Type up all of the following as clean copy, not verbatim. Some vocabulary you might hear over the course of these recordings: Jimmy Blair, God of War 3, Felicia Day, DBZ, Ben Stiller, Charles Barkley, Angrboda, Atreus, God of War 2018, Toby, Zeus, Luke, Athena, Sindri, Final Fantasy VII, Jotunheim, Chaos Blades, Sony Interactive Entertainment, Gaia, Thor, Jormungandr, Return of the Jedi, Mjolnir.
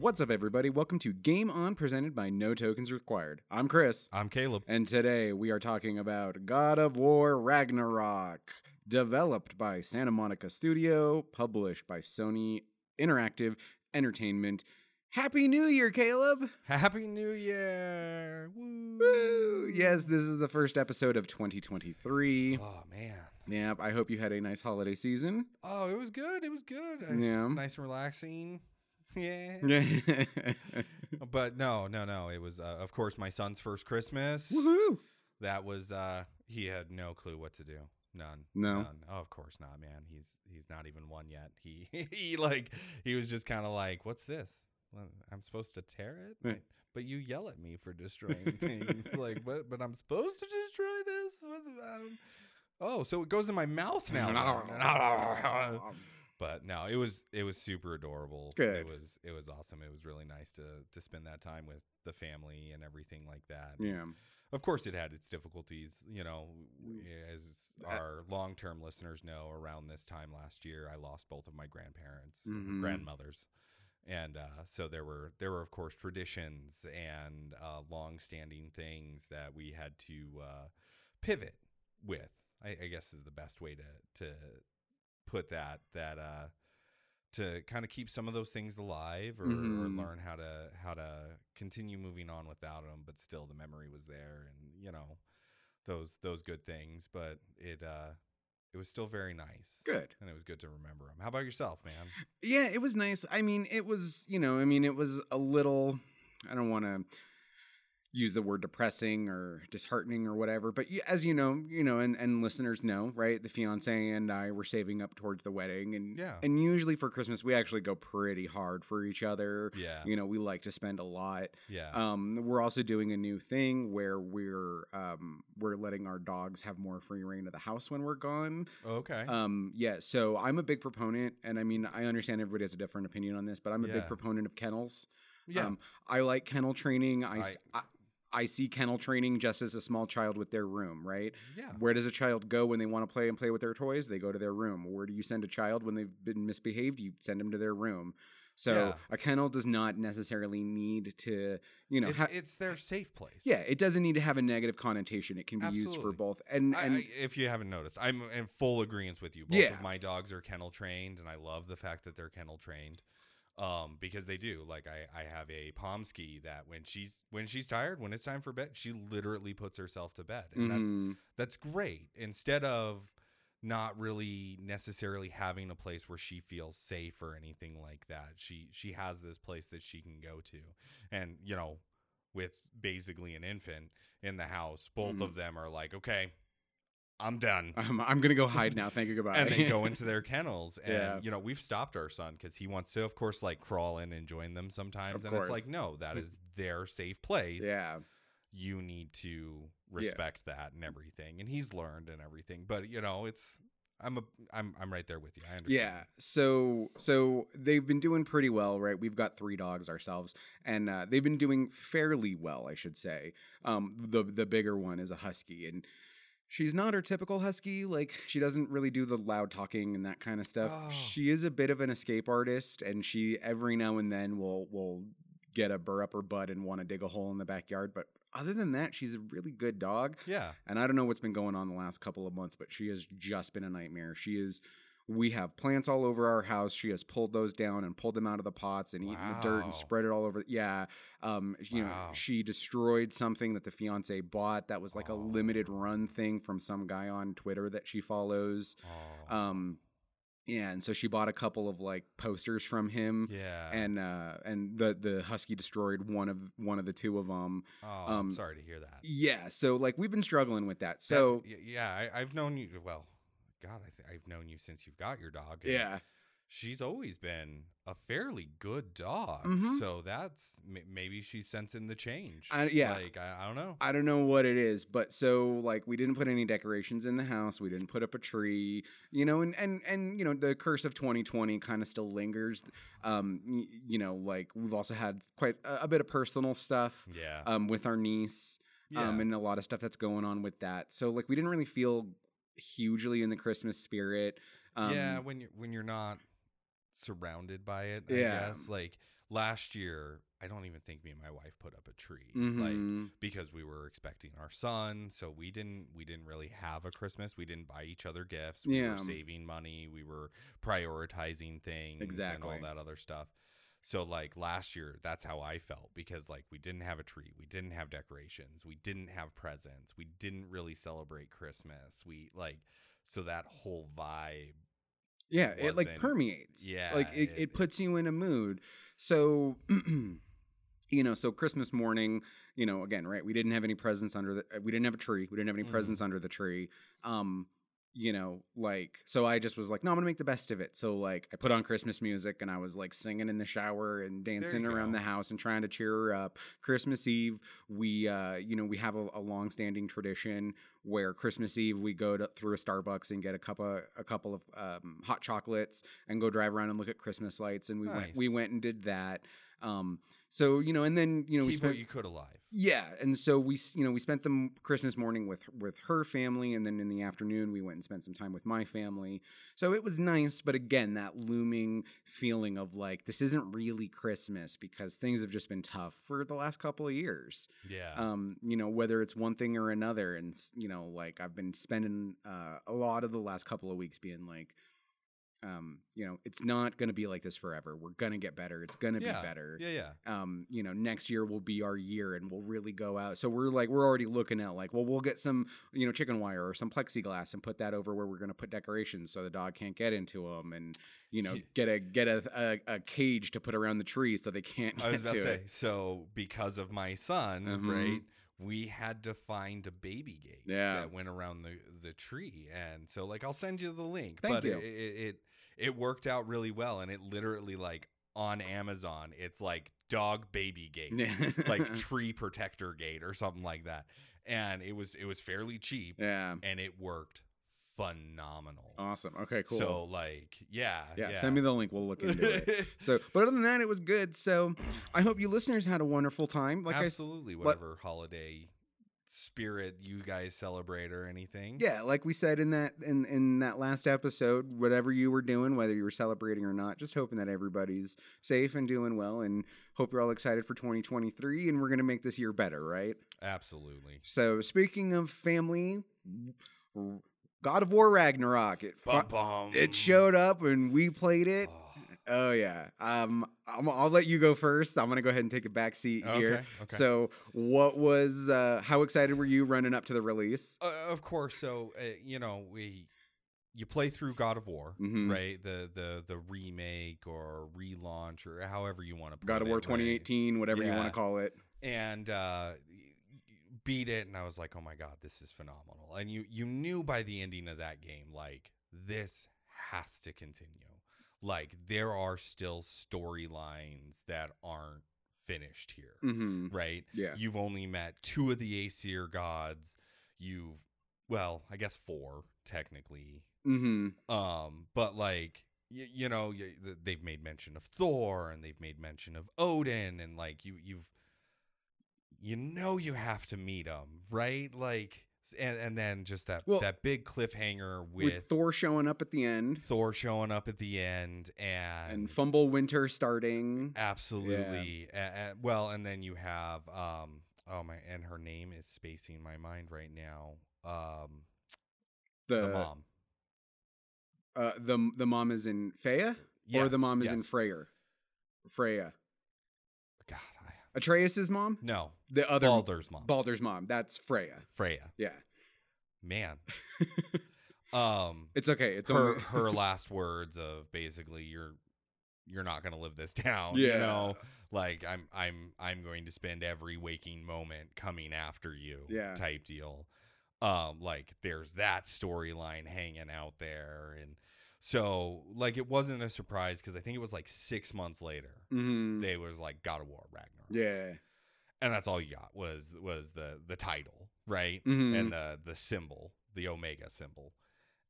What's up, everybody? Welcome to Game On, presented by No Tokens Required. I'm Chris. I'm Caleb. And today we are talking about God of War Ragnarok, developed by Santa Monica Studio, published by Sony Interactive Entertainment. Happy New Year, Caleb! Happy New Year! Woo. Woo. Yes, this is the first episode of 2023. Oh, man. Yeah, I hope you had a nice holiday season. Oh, it was good. It was good. Yeah. Nice and relaxing. Yeah. But no. It was, of course, my son's first Christmas. Woohoo! That was, he had no clue what to do. None. Oh, of course not, man. He's not even one yet. He was just kind of like, what's this? Well, I'm supposed to tear it? Right. But you yell at me for destroying things. Like, what? But I'm supposed to destroy this? Oh, so it goes in my mouth now. But no, it was super adorable. Good. It was awesome. It was really nice to spend that time with the family and everything like that. Yeah. And of course, it had its difficulties. You know, as our long-term listeners know, around this time last year, I lost both of my grandparents, mm-hmm. grandmothers. And so there were, of course, traditions and long-standing things that we had to pivot with, I guess is the best way to put that to kind of keep some of those things alive or learn how to continue moving on without them. But still, the memory was there and, you know, those good things. But it was still very nice. Good. And it was good to remember them. How about yourself, man? Yeah, it was nice. I mean, it was, you know, it was a little, I don't want to use the word depressing or disheartening or whatever, but as you know, and listeners know, right? The fiance and I were saving up towards the wedding, and yeah. And usually for Christmas we actually go pretty hard for each other. Yeah, you know, we like to spend a lot. Yeah, we're also doing a new thing where we're letting our dogs have more free reign of the house when we're gone. Okay. Yeah. So I'm a big proponent, and I mean, I understand everybody has a different opinion on this, but I'm a big proponent of kennels. Yeah. I like kennel training. I see kennel training just as a small child with their room, right? Yeah. Where does a child go when they want to play and play with their toys? They go to their room. Where do you send a child when they've been misbehaved? You send them to their room. So a kennel does not necessarily need to, you know, it's their safe place. Yeah, it doesn't need to have a negative connotation. It can be used for both. And if you haven't noticed, I'm in full agreement with you. Both of my dogs are kennel trained, and I love the fact that they're kennel trained. Because they do. Like I have a Pomsky that when she's tired, when it's time for bed, she literally puts herself to bed. And that's great. Instead of not really necessarily having a place where she feels safe or anything like that, she has this place that she can go to. And, you know, with basically an infant in the house, both of them are like, okay, I'm done. I'm going to go hide now. Thank you. Goodbye. And they go into their kennels. And, you know, we've stopped our son because he wants to, of course, like crawl in and join them sometimes. Of course. It's like, no, that is their safe place. Yeah. You need to respect that and everything. And he's learned and everything. But, you know, I'm right there with you. I understand. Yeah. So they've been doing pretty well, right? We've got 3 dogs ourselves, and they've been doing fairly well, I should say. The bigger one is a husky, and she's not her typical husky. Like, she doesn't really do the loud talking and that kind of stuff. Oh. She is a bit of an escape artist, and she every now and then will get a burr up her butt and want to dig a hole in the backyard. But other than that, she's a really good dog. Yeah. And I don't know what's been going on the last couple of months, but she has just been a nightmare. We have plants all over our house. She has pulled those down and pulled them out of the pots and eaten the dirt and spread it all over. Yeah. You know, she destroyed something that the fiance bought that was like a limited run thing from some guy on Twitter that she follows. Oh. Yeah, and so she bought a couple of like posters from him. Yeah, and the husky destroyed one of the 2 of them. Oh, I'm sorry to hear that. Yeah, so like we've been struggling with that. So I've known you well. God, I've known you since you've got your dog. Yeah. She's always been a fairly good dog. Mm-hmm. So that's maybe she's sensing the change. Like, I don't know. I don't know what it is. But so like we didn't put any decorations in the house. We didn't put up a tree, you know, and you know, the curse of 2020 kind of still lingers. You know, like we've also had quite a bit of personal stuff with our niece and a lot of stuff that's going on with that. So like we didn't really feel hugely in the Christmas spirit. When you're not surrounded by it, I guess. Like last year, I don't even think me and my wife put up a tree, like, because we were expecting our son. So we didn't really have a Christmas. We didn't buy each other gifts. We were saving money. We were prioritizing things and all that other stuff. So like last year, that's how I felt, because like we didn't have a tree. We didn't have decorations. We didn't have presents. We didn't really celebrate Christmas. We like, so that whole vibe. Yeah. It like permeates. Yeah. Like it puts you in a mood. So, you know, so Christmas morning, you know, again, right. We didn't have any presents we didn't have a tree. We didn't have any presents under the tree. You know, like, so I just was like, no, I'm gonna make the best of it. So like I put on Christmas music and I was like singing in the shower and dancing around the house and trying to cheer her up. Christmas Eve, we, you know, we have a long-standing tradition where Christmas Eve we go through a Starbucks and get a couple of hot chocolates and go drive around and look at Christmas lights. And we went and did that. So, you know, and then, you know, we spent what you could alive. Yeah. And so we, you know, we spent the Christmas morning with her family. And then in the afternoon, we went and spent some time with my family. So it was nice. But again, that looming feeling of like, this isn't really Christmas because things have just been tough for the last couple of years. Yeah. You know, whether it's one thing or another. And, you know, like I've been spending a lot of the last couple of weeks being like, you know, it's not going to be like this forever. We're going to get better. It's going to be better. Yeah, yeah. You know, next year will be our year and we'll really go out. So we're like, we're already looking at like, well, we'll get some, you know, chicken wire or some plexiglass and put that over where we're going to put decorations so the dog can't get into them, and, you know, get a cage to put around the tree so they can't get to it. I was about to say, so because of my son, right? We had to find a baby gate that went around the tree. And so like, I'll send you the link, but it worked out really well. And it literally like on Amazon, it's like dog baby gate, like tree protector gate or something like that. And it was fairly cheap and it worked phenomenal. Awesome. Okay, cool. So like, yeah. Send me the link. We'll look into it. So, but other than that, it was good. So I hope you listeners had a wonderful time. Like, absolutely. Whatever holiday spirit you guys celebrate or anything. Yeah. Like we said in that last episode, whatever you were doing, whether you were celebrating or not, just hoping that everybody's safe and doing well, and hope you're all excited for 2023, and we're going to make this year better. Right. Absolutely. So speaking of family, God of War Ragnarok. It showed up and we played it. Oh yeah. I'll let you go first. I'm gonna go ahead and take a back seat here. Okay. So, what was? How excited were you running up to the release? Of course. So, you know, you play through God of War, right? The remake or relaunch or however you want to put it. God of War 2018, right? Whatever you want to call it, and. Beat it, and I was like, oh my god, this is phenomenal. And you knew by the ending of that game, like, this has to continue. Like, there are still storylines that aren't finished here, right? Yeah. You've only met 2 of the Aesir gods. Well, I guess 4 technically. But like, you know, they've made mention of Thor, and they've made mention of Odin, and like you've. You know you have to meet him, right? Like, and then just that big cliffhanger with Thor showing up at the end. And Fimbul Winter starting. Absolutely. Yeah. Well, and then you have and her name is spacing my mind right now. The mom. The mom is in Faye? Yes, or the mom is in Freya. God, Atreus's mom? No. The other Baldur's mom. That's Freya. Yeah. Man. It's okay. It's only her last words of basically you're not going to live this down, you know? Like I'm going to spend every waking moment coming after you type deal. Like there's that storyline hanging out there, and so, like, it wasn't a surprise because I think it was like 6 months later they was like God of War Ragnarok. Yeah, and that's all you got was the title, right? And the symbol, the Omega symbol,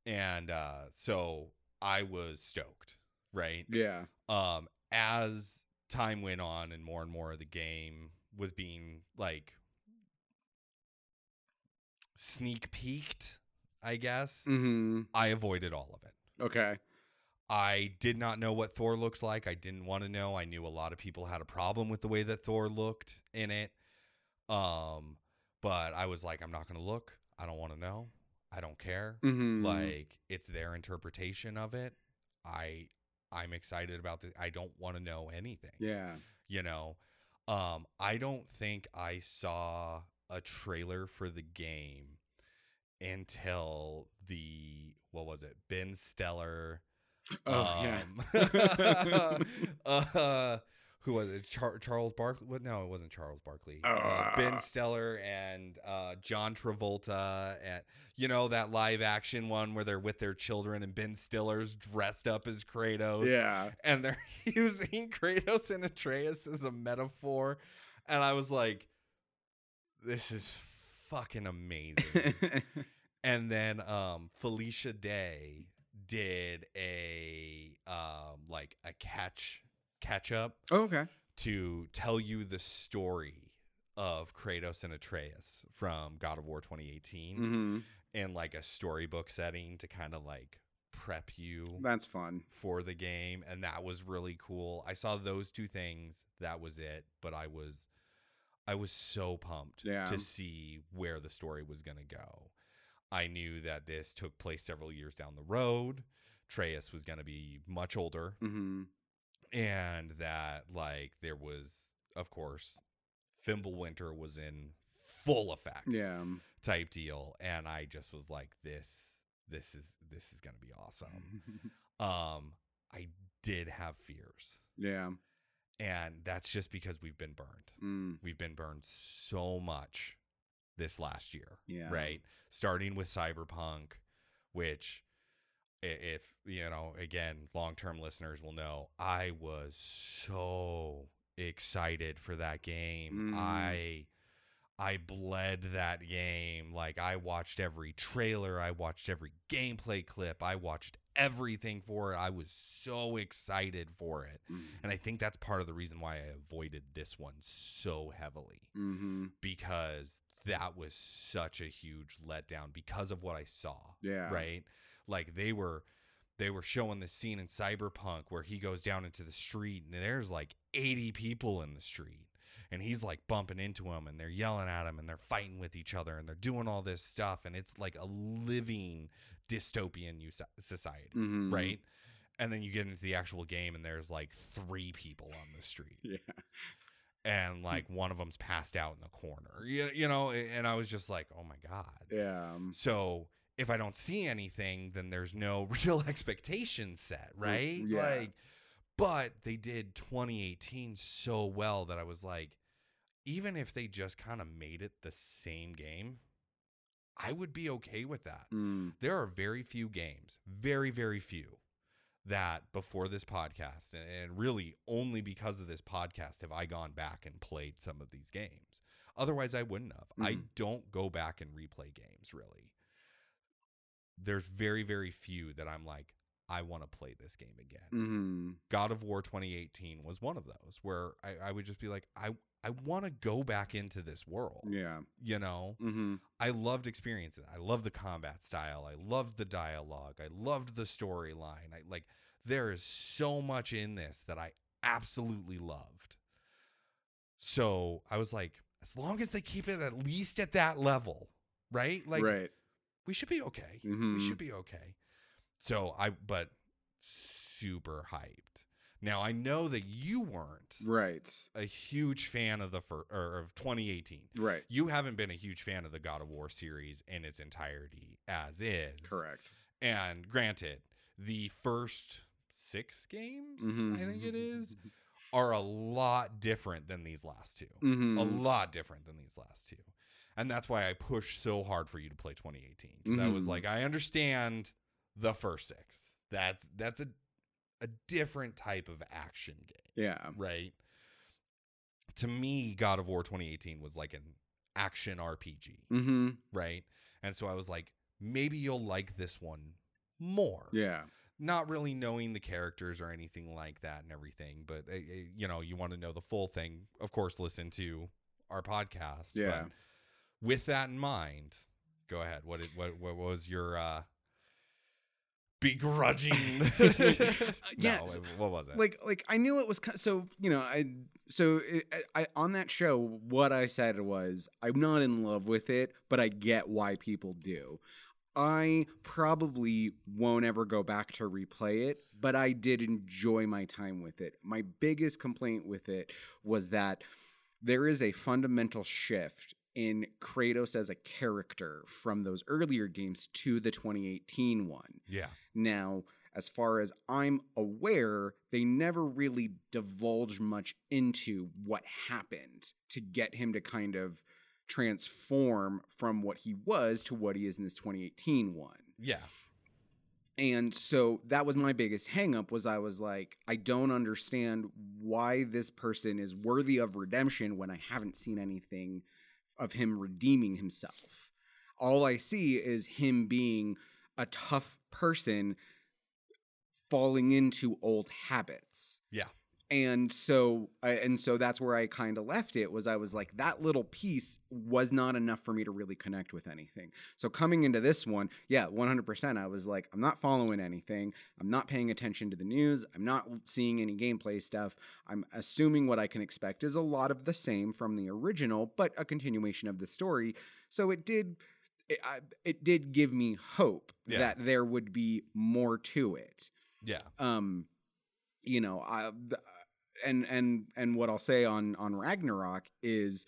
and so I was stoked, right? Yeah. As time went on and more of the game was being like sneak peeked, I guess I avoided all of it. Okay. I did not know what Thor looked like. I didn't want to know. I knew a lot of people had a problem with the way that Thor looked in it. But I was like, I'm not going to look. I don't want to know. I don't care. Mm-hmm. Like, it's their interpretation of it. I'm excited about this. I don't want to know anything. Yeah. You know, I don't think I saw a trailer for the game until Ben Stiller. Yeah. Who was it? Charles Barkley? No, it wasn't Charles Barkley. Ben Stiller and John Travolta, and that live action one where they're with their children and Ben Stiller's dressed up as Kratos. Yeah, and they're using Kratos and Atreus as a metaphor, and I was like, "This is fucking amazing." And then Felicia Day did a a catch up to tell you the story of Kratos and Atreus from God of War 2018 in like a storybook setting to kind of like prep you. That's fun. For the game. And that was really cool. I saw those two things. That was it. But I was so pumped to see where the story was going to go. I knew that this took place several years down the road. Atreus was going to be much older. Mm-hmm. And that, like, there was, of course, Fimbul Winter was in full effect, type deal. And I just was like, this is gonna be awesome. I did have fears, and that's just because we've been burned. We've been burned so much this last year, right? Starting with Cyberpunk, which, if again, long-term listeners will know, I was so excited for that game. I bled that game. Like, I watched every trailer, I watched every gameplay clip, I watched everything for it. I was so excited for it, and I think that's part of the reason why I avoided this one so heavily, because that was such a huge letdown because of what I saw. Right. Like, they were showing the scene in Cyberpunk where he goes down into the street and there's like 80 people in the street and he's like bumping into them and they're yelling at him and they're fighting with each other and they're doing all this stuff. And it's like a living dystopian society. Right. And then you get into the actual game and there's like 3 people on the street. And like one of them's passed out in the corner, and I was just like, oh my God. So if I don't see anything, then there's no real expectation set, right? Like, but they did 2018 so well that I was like, even if they just kind of made it the same game, I would be okay with that. There are very few games, very, very few, that before this podcast, and really only because of this podcast, have I gone back and played some of these games. Otherwise, I wouldn't have. I don't go back and replay games, really. There's very, very few that I'm like, I want to play this game again. God of War 2018 was one of those where I would just be like, I want to go back into this world. I loved experiencing it. I loved the combat style. I loved the dialogue. I loved the storyline. There is so much in this that I absolutely loved. So I was like, as long as they keep it at least at that level, right? We should be okay. We should be okay. So but super hyped. Now, I know that you weren't a huge fan of of 2018. Right. You haven't been a huge fan of the God of War series in its entirety as is. Correct. And granted, the first 6 games, I think it is, are a lot different than these last 2. A lot different than these last 2. And that's why I pushed so hard for you to play 2018. Because I was like, I understand the first 6. That's a different type of action game. Yeah. Right? To me, God of War 2018 was like an action RPG. Right? And so I was like, maybe you'll like this one more. Yeah. Not really knowing the characters or anything like that and everything. But, you want to know the full thing. Of course, listen to our podcast. Yeah. But with that in mind, go ahead. What was your begrudging. Yeah, no, so, what was it? Like I knew it was so, you know, I on that show what I said was I'm not in love with it, but I get why people do. I probably won't ever go back to replay it, but I did enjoy my time with it. My biggest complaint with it was that there is a fundamental shift in Kratos as a character from those earlier games to the 2018 one. Yeah. Now, as far as I'm aware, they never really divulge much into what happened to get him to kind of transform from what he was to what he is in this 2018 one. Yeah. And so that was my biggest hang up was I was like, I don't understand why this person is worthy of redemption when I haven't seen anything of him redeeming himself. All I see is him being a tough person falling into old habits. Yeah. And so that's where I kind of left it was I was like, that little piece was not enough for me to really connect with anything. So coming into this one, yeah, 100%. I was like, I'm not following anything. I'm not paying attention to the news. I'm not seeing any gameplay stuff. I'm assuming what I can expect is a lot of the same from the original, but a continuation of the story. So it did give me hope that there would be more to it. Yeah. You know, and what I'll say on Ragnarok is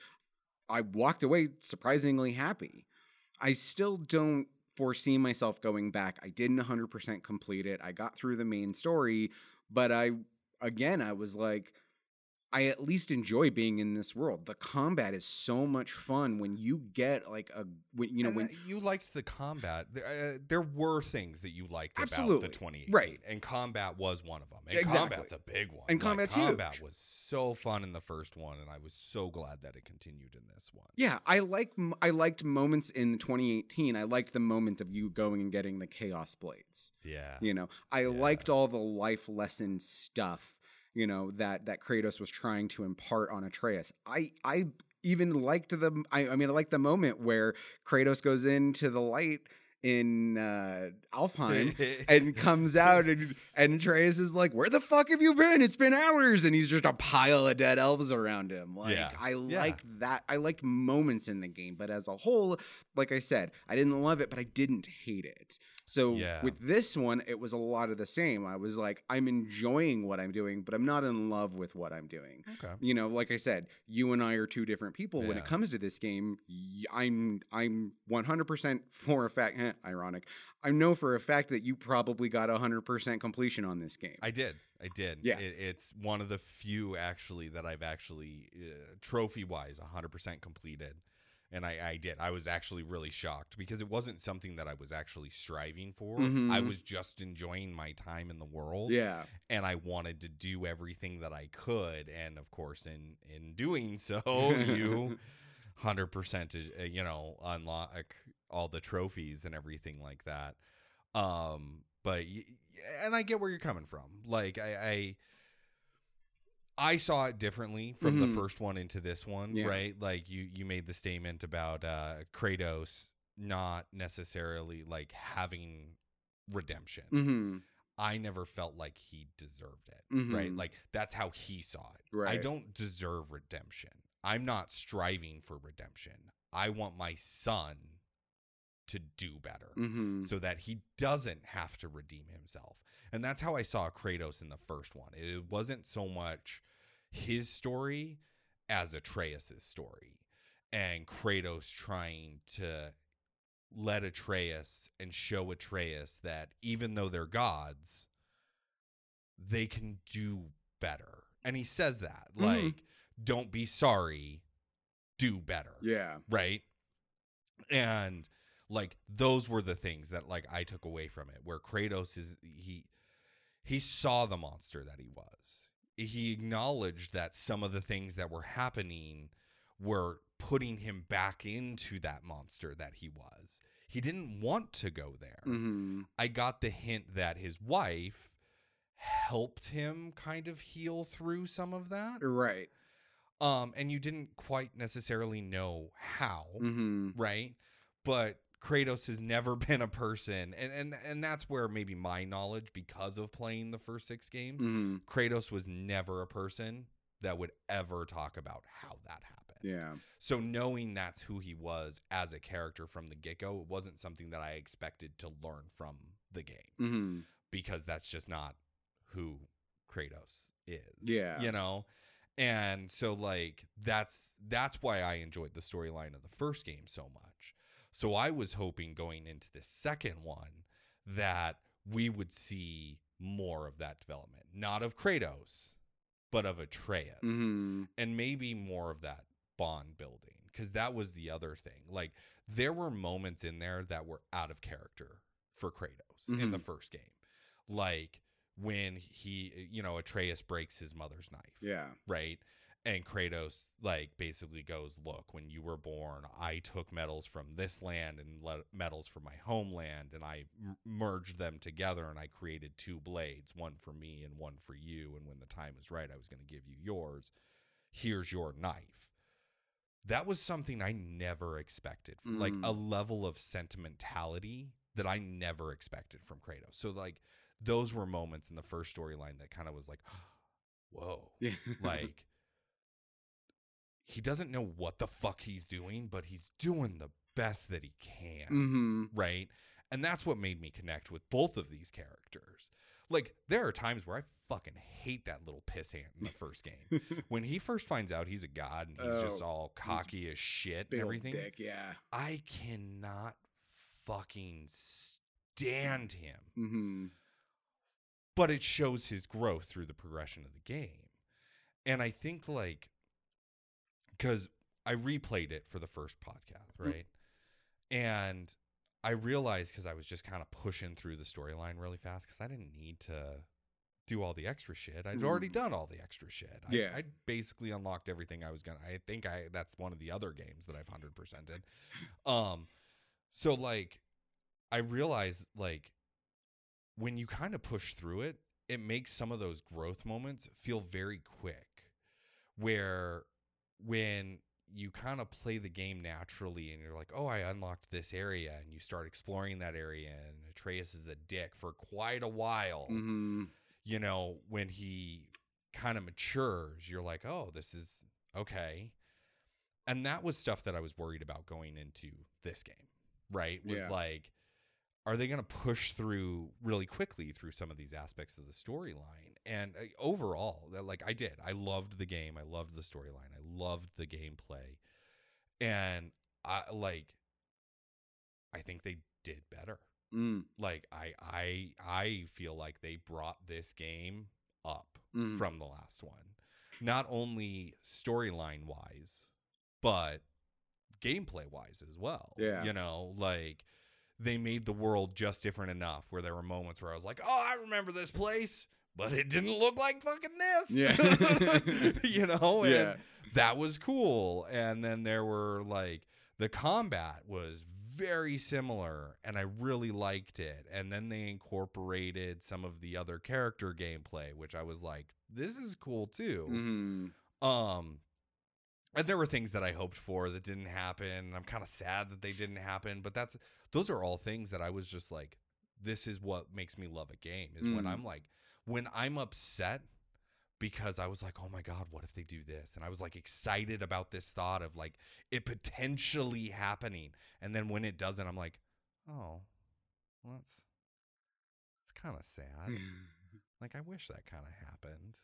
I walked away surprisingly happy. I still don't foresee myself going back. I didn't 100% complete it. I got through the main story, but I was like, I at least enjoy being in this world. The combat is so much fun when you get when you liked the combat. There were things that you liked about the 2018, right? And combat was one of them. And combat's a big one. And combat's huge. Combat was so fun in the first one, and I was so glad that it continued in this one. Yeah, I liked moments in 2018. I liked the moment of you going and getting the Chaos Blades. Yeah, you know, I liked all the life lesson stuff. You know, that Kratos was trying to impart on Atreus. I even liked I liked the moment where Kratos goes into the light in Alfheim and comes out and Atreus is like, where the fuck have you been? It's been hours. And he's just a pile of dead elves around him. Like, yeah. I liked that. I liked moments in the game, but as a whole, like I said, I didn't love it, but I didn't hate it. So with this one, it was a lot of the same. I was like, I'm enjoying what I'm doing, but I'm not in love with what I'm doing. Okay. You know, like I said, you and I are two different people when it comes to this game. I'm 100% for a fact. Ironic. I know for a fact that you probably got 100% completion on this game. I did. Yeah. It's one of the few actually that I've actually trophy-wise 100% completed. And I did. I was actually really shocked because it wasn't something that I was actually striving for. Mm-hmm. I was just enjoying my time in the world. Yeah. And I wanted to do everything that I could. And of course, in doing so, you 100%, you know, unlock all the trophies and everything like that. But I get where you're coming from. Like I saw it differently from the first one into this one, right? Like you made the statement about Kratos not necessarily like having redemption. Mm-hmm. I never felt like he deserved it, right? Like that's how he saw it. Right. I don't deserve redemption. I'm not striving for redemption. I want my son to do better so that he doesn't have to redeem himself. And that's how I saw Kratos in the first one. It wasn't so much his story as Atreus's story and Kratos trying to let Atreus and show Atreus that even though they're gods, they can do better. And he says that, like, don't be sorry, do better. Yeah. Right? And like those were the things that like I took away from it, where Kratos is he saw the monster that he was. He acknowledged that some of the things that were happening were putting him back into that monster that he was. He didn't want to go there. Mm-hmm. I got the hint that his wife helped him kind of heal through some of that. Right. And you didn't quite necessarily know how, right? But Kratos has never been a person, and that's where maybe my knowledge, because of playing the first 6 games, Kratos was never a person that would ever talk about how that happened. Yeah. So knowing that's who he was as a character from the get-go, it wasn't something that I expected to learn from the game, because that's just not who Kratos is. Yeah. You know? And so, like, that's why I enjoyed the storyline of the first game so much. So I was hoping going into the second one that we would see more of that development, not of Kratos, but of Atreus, and maybe more of that bond building, because that was the other thing. Like, there were moments in there that were out of character for Kratos in the first game, like when he, you know, Atreus breaks his mother's knife, right? And Kratos, like, basically goes, look, when you were born, I took metals from this land and metals from my homeland, and I merged them together, and I created 2 blades, one for me and one for you, and when the time was right, I was going to give you yours. Here's your knife. That was something I never expected, like a level of sentimentality that I never expected from Kratos. So, like, those were moments in the first storyline that kind of was like, whoa, like... He doesn't know what the fuck he's doing, but he's doing the best that he can, right? And that's what made me connect with both of these characters. Like, there are times where I fucking hate that little pissant in the first game. When he first finds out he's a god and he's just all cocky as shit and everything. Dick, yeah. I cannot fucking stand him. But it shows his growth through the progression of the game. And I think, like, because I replayed it for the first podcast, right? And I realized, because I was just kind of pushing through the storyline really fast, because I didn't need to do all the extra shit. I'd already done all the extra shit. Yeah. I basically unlocked everything I was going to. I think that's one of the other games that I've 100%ed. So, like, I realized, like, when you kind of push through it, it makes some of those growth moments feel very quick, where... when you kind of play the game naturally and you're like, oh, I unlocked this area, and you start exploring that area, and Atreus is a dick for quite a while. You know, when he kind of matures, you're like, oh, this is okay. And that was stuff that I was worried about going into this game, right? Was like, are they going to push through really quickly through some of these aspects of the storyline? And overall, like, I did. I loved the game. I loved the storyline. I loved the gameplay. And I think they did better. Like, I feel like they brought this game up from the last one, not only storyline wise, but gameplay wise as well. Yeah. You know, like, they made the world just different enough where there were moments where I was like, oh, I remember this place, but it didn't look like fucking this. Yeah. You know? And that was cool. And then there were, like, the combat was very similar, and I really liked it. And then they incorporated some of the other character gameplay, which I was like, this is cool too. And there were things that I hoped for that didn't happen. I'm kind of sad that they didn't happen, but those are all things that I was just like, this is what makes me love a game, is when I'm like, when I'm upset because I was like, oh my God, what if they do this? And I was like excited about this thought of like it potentially happening. And then when it doesn't, I'm like, oh, well, that's kind of sad. Like, I wish that kind of happened,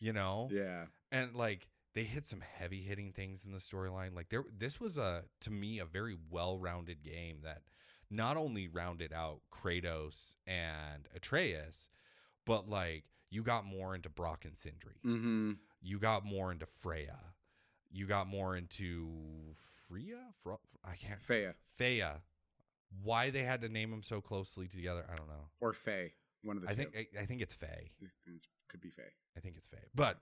you know? Yeah. And like, they hit some heavy hitting things in the storyline. Like, this was to me, a very well-rounded game that not only rounded out Kratos and Atreus, but like, you got more into Brock and Sindri. You got more into Freya. You got more into Faye. Why they had to name them so closely together, I don't know. Or Faye, one of the two. I think it's Faye. It could be Faye. I think it's Faye, but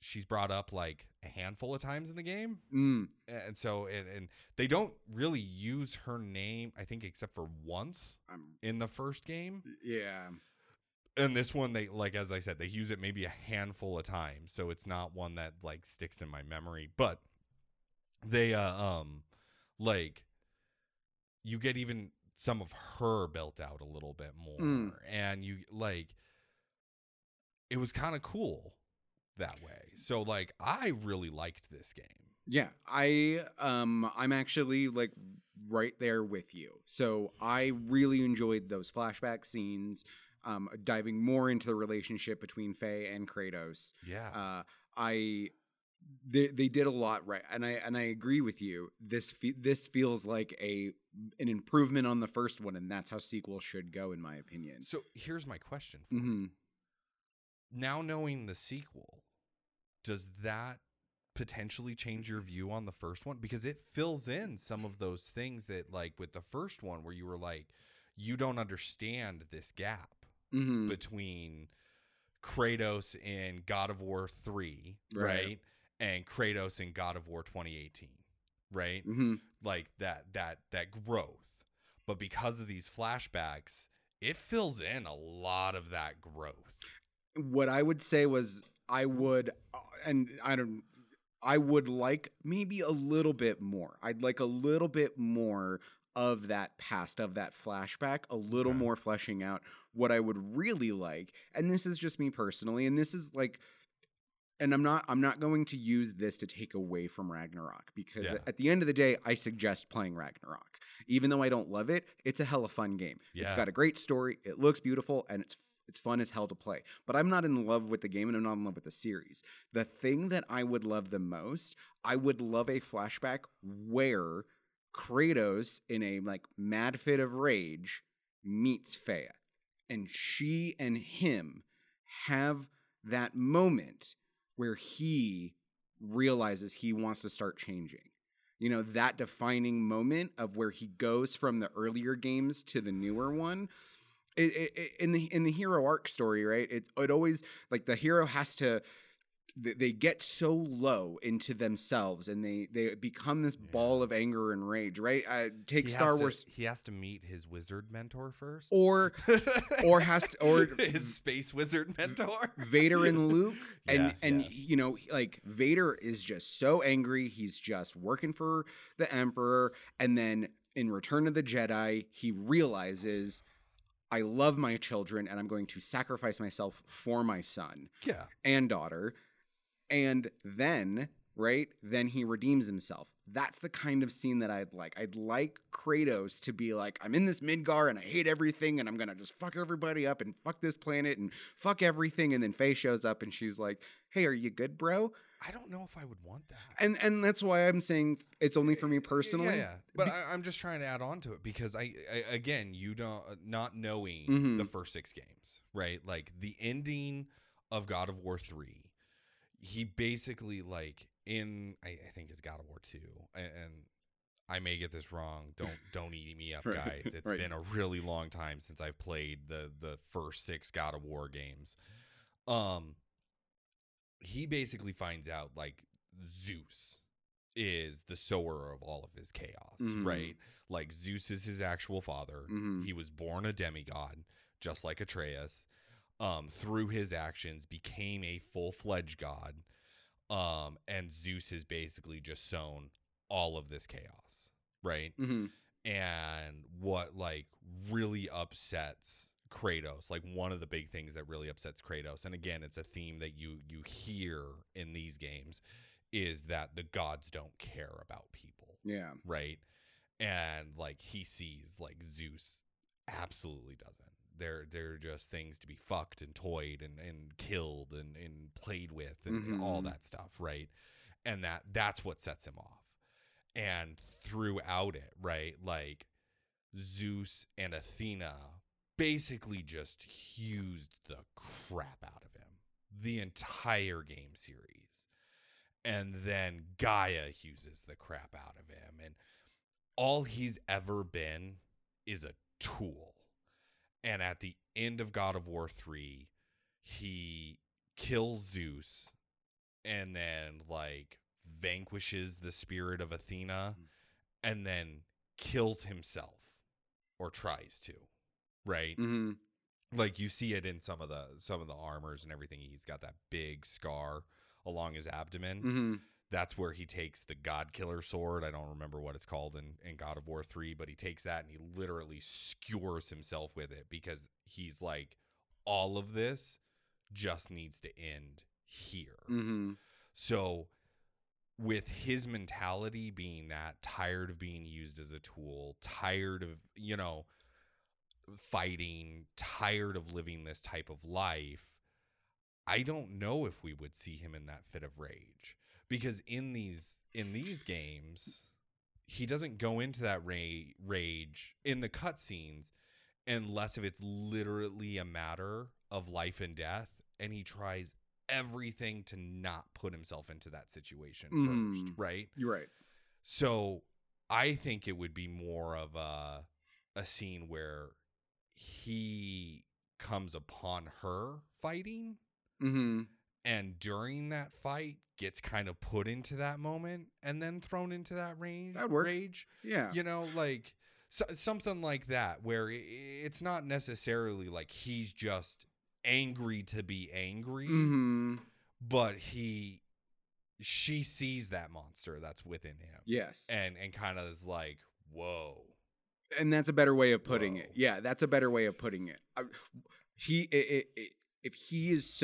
she's brought up like a handful of times in the game. And so, and they don't really use her name, I think, except for once in the first game. Yeah. And this one, they, like, as I said, they use it maybe a handful of times. So it's not one that like sticks in my memory, but they, like, you get even some of her built out a little bit more. And you like, it was kind of cool that way. So like, I really liked this game. Yeah, I'm actually like right there with you. So I really enjoyed those flashback scenes, diving more into the relationship between Faye and Kratos. Yeah, they did a lot right, and I agree with you. This feels like an improvement on the first one, and that's how sequels should go, in my opinion. So here's my question for you. Now knowing the sequel, does that potentially change your view on the first one? Because it fills in some of those things that, like, with the first one where you were like, you don't understand this gap between Kratos in God of War 3, right? And Kratos in God of War 2018, right? Like that growth. But because of these flashbacks, it fills in a lot of that growth. What I would say was I would like maybe a little bit more. I'd like a little bit more of that past, of that flashback, a little more fleshing out. What I would really like, and this is just me personally, and this is like, and I'm not going to use this to take away from Ragnarok, because at the end of the day, I suggest playing Ragnarok. Even though I don't love it, it's a hella fun game. Yeah. It's got a great story, it looks beautiful, and it's fun as hell to play, but I'm not in love with the game, and I'm not in love with the series. The thing that I would love the most, I would love a flashback where Kratos, in a like mad fit of rage, meets Freya, and she and him have that moment where he realizes he wants to start changing. You know, that defining moment of where he goes from the earlier games to the newer one. In the hero arc story, right? It always, like, the hero has to, they get so low into themselves, and they become this ball of anger and rage, right? He has to meet his wizard mentor first, or his space wizard mentor, Vader and Luke, and you know, like, Vader is just so angry, he's just working for the Emperor, and then in Return of the Jedi, he realizes, I love my children, and I'm going to sacrifice myself for my son and daughter. And then, right, then he redeems himself. That's the kind of scene that I'd like. I'd like Kratos to be like, I'm in this Midgard, and I hate everything, and I'm going to just fuck everybody up, and fuck this planet, and fuck everything. And then Faye shows up, and she's like, hey, are you good, bro? I don't know if I would want that. And that's why I'm saying it's only for me personally. Yeah, yeah. But I'm just trying to add on to it, because I again, you don't, not knowing the first six games, right? Like, the ending of God of War 3, he basically, like, in I think it's God of War 2, and I may get this wrong. Don't eat me up, guys. It's been a really long time since I've played the first six God of War games. He basically finds out, like, Zeus is the sower of all of his chaos, right? Like, Zeus is his actual father. He was born a demigod, just like Atreus. Through his actions, became a full-fledged god. And Zeus has basically just sown all of this chaos, right? And what, like, really upsets Kratos, like, one of the big things that really upsets Kratos, and again, it's a theme that you hear in these games, is that the gods don't care about people. Yeah. Right? And, like, he sees, like, Zeus absolutely doesn't. They're just things to be fucked and toyed and killed and played with and, and all that stuff, right? And that's what sets him off. And throughout it, right, like, Zeus and Athena basically just hused the crap out of him the entire game series. And then Gaia huses the crap out of him. And all he's ever been is a tool. And at the end of God of War 3, he kills Zeus and then, like, vanquishes the spirit of Athena and then kills himself, or tries to, right? Like, you see it in some of the armors and everything. He's got that big scar along his abdomen. that's where he takes the God Killer sword. I don't remember what it's called in God of War 3, but he takes that and he literally skewers himself with it because he's like, all of this just needs to end here. Mm-hmm. So with his mentality being that, tired of being used as a tool, tired of, you know, fighting, tired of living this type of life, I don't know if we would see him in that fit of rage, because in these games, he doesn't go into that rage in the cutscenes unless if it's literally a matter of life and death, and he tries everything to not put himself into that situation first, right? You're right. So I think it would be more of a scene where he comes upon her fighting. Mm-hmm. And during that fight gets kind of put into that moment and then thrown into that rage. Yeah. You know, like something like that, where it's not necessarily like he's just angry to be angry, but she sees that monster that's within him. Yes. And kind of is like, whoa. And that's a better way of putting it. Yeah. That's a better way of putting it. If he is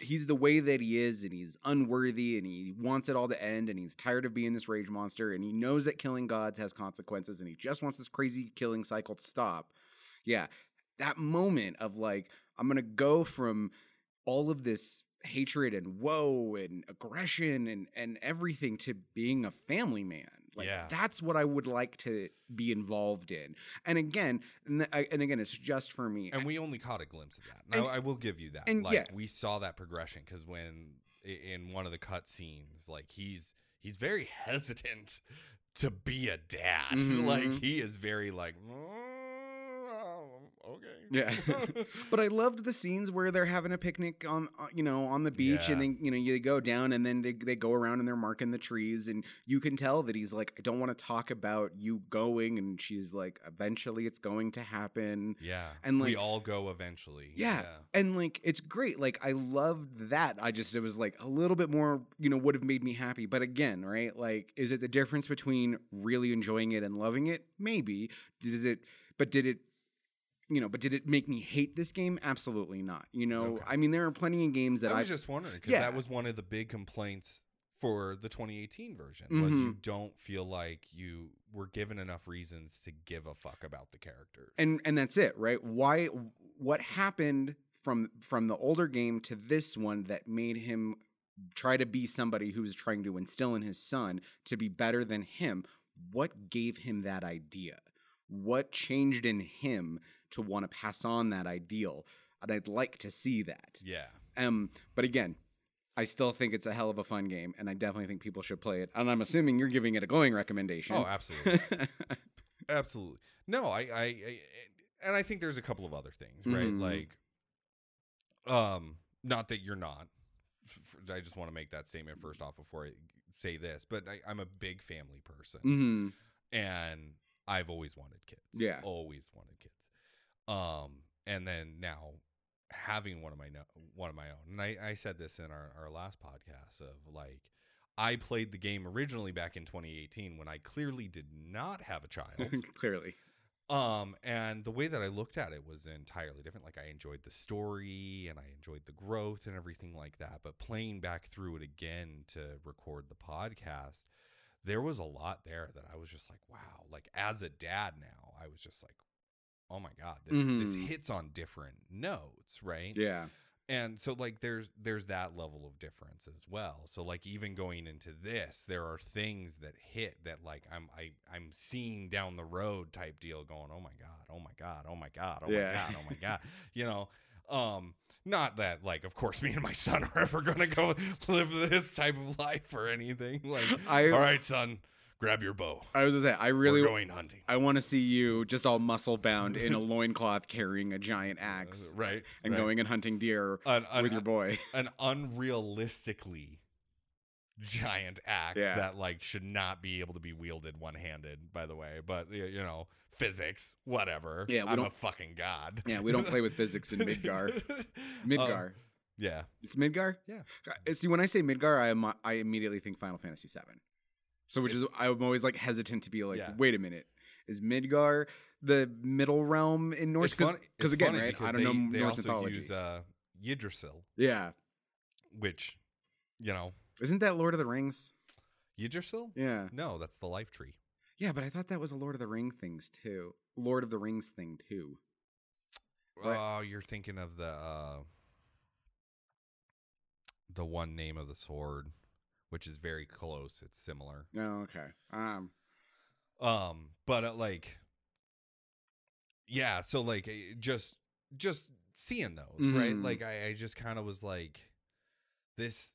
he's the way that he is, and he's unworthy, and he wants it all to end, and he's tired of being this rage monster, and he knows that killing gods has consequences, and he just wants this crazy killing cycle to stop. Yeah. That moment of like, I'm going to go from all of this hatred and woe and aggression and everything to being a family man. Like, yeah. That's what I would like to be involved in. And again, it's just for me. And we only caught a glimpse of that. And I will give you that. And like, yeah. We saw that progression because when in one of the cut scenes, like he's very hesitant to be a dad. Mm-hmm. Like he is very like. Okay. Yeah. But I loved the scenes where they're having a picnic on the beach, yeah. And then, you know, you go down and then they go around and they're marking the trees, and you can tell that he's like, I don't want to talk about you going, and she's like, eventually it's going to happen. Yeah. And like, we all go eventually. Yeah. And like, it's great. Like, I loved that. It was like a little bit more, you know, would have made me happy. But again, right? Like, is it the difference between really enjoying it and loving it? Maybe. Did it make me hate this game? Absolutely not. You know, okay. I mean, there are plenty of games that I was just wondering, because that was one of the big complaints for the 2018 version was you don't feel like you were given enough reasons to give a fuck about the characters. And that's it, right? Why? What happened from the older game to this one that made him try to be somebody who was trying to instill in his son to be better than him? What gave him that idea? What changed in him to want to pass on that ideal? And I'd like to see that. Yeah. But again, I still think it's a hell of a fun game, and I definitely think people should play it. And I'm assuming you're giving it a glowing recommendation. Oh, absolutely. Absolutely. No, I think there's a couple of other things, right? Mm-hmm. Like, not that you're not. I just want to make that statement first off before I say this, but I'm a big family person. Mm-hmm. And I've always wanted kids. Yeah. Always wanted kids. And then now having one of my own. And I said this in our last podcast of like, I played the game originally back in 2018 when I clearly did not have a child. Clearly. And the way that I looked at it was entirely different. Like, I enjoyed the story and I enjoyed the growth and everything like that. But playing back through it again to record the podcast, there was a lot there that I was just like, wow. Like, as a dad now, I was just like, oh my God, this hits on different notes, right? Yeah. And so like there's that level of difference as well. So like, even going into this, there are things that hit that like I'm seeing down the road type deal going, oh my God, oh my God, oh my God, oh yeah. my God, oh my God. You know, not that like, of course, me and my son are ever gonna go live this type of life or anything. Like, all right, son. Grab your bow. I was going to say, we're going hunting. I want to see you just all muscle bound in a loincloth carrying a giant axe. Right. And going and hunting deer with your boy. An unrealistically giant axe that like should not be able to be wielded one handed, by the way. But, you know, physics, whatever. Yeah, I'm a fucking god. Yeah, we don't play with physics in Midgard. Yeah. It's Midgard? Yeah. See, when I say Midgard, I immediately think Final Fantasy VII. So which is, I'm always like hesitant to be like, wait a minute. Is Midgard the middle realm in Norse? Because again, right? Because I don't know Norse mythology. They also use Yggdrasil. Yeah. Which, you know. Isn't that Lord of the Rings? Yggdrasil? Yeah. No, that's the life tree. Yeah, but I thought that was a Lord of the Rings thing too. Oh, you're thinking of the one name of the sword, which is very close. It's similar. Oh, okay. Just seeing those, mm-hmm. right? Like I just kind of was like, these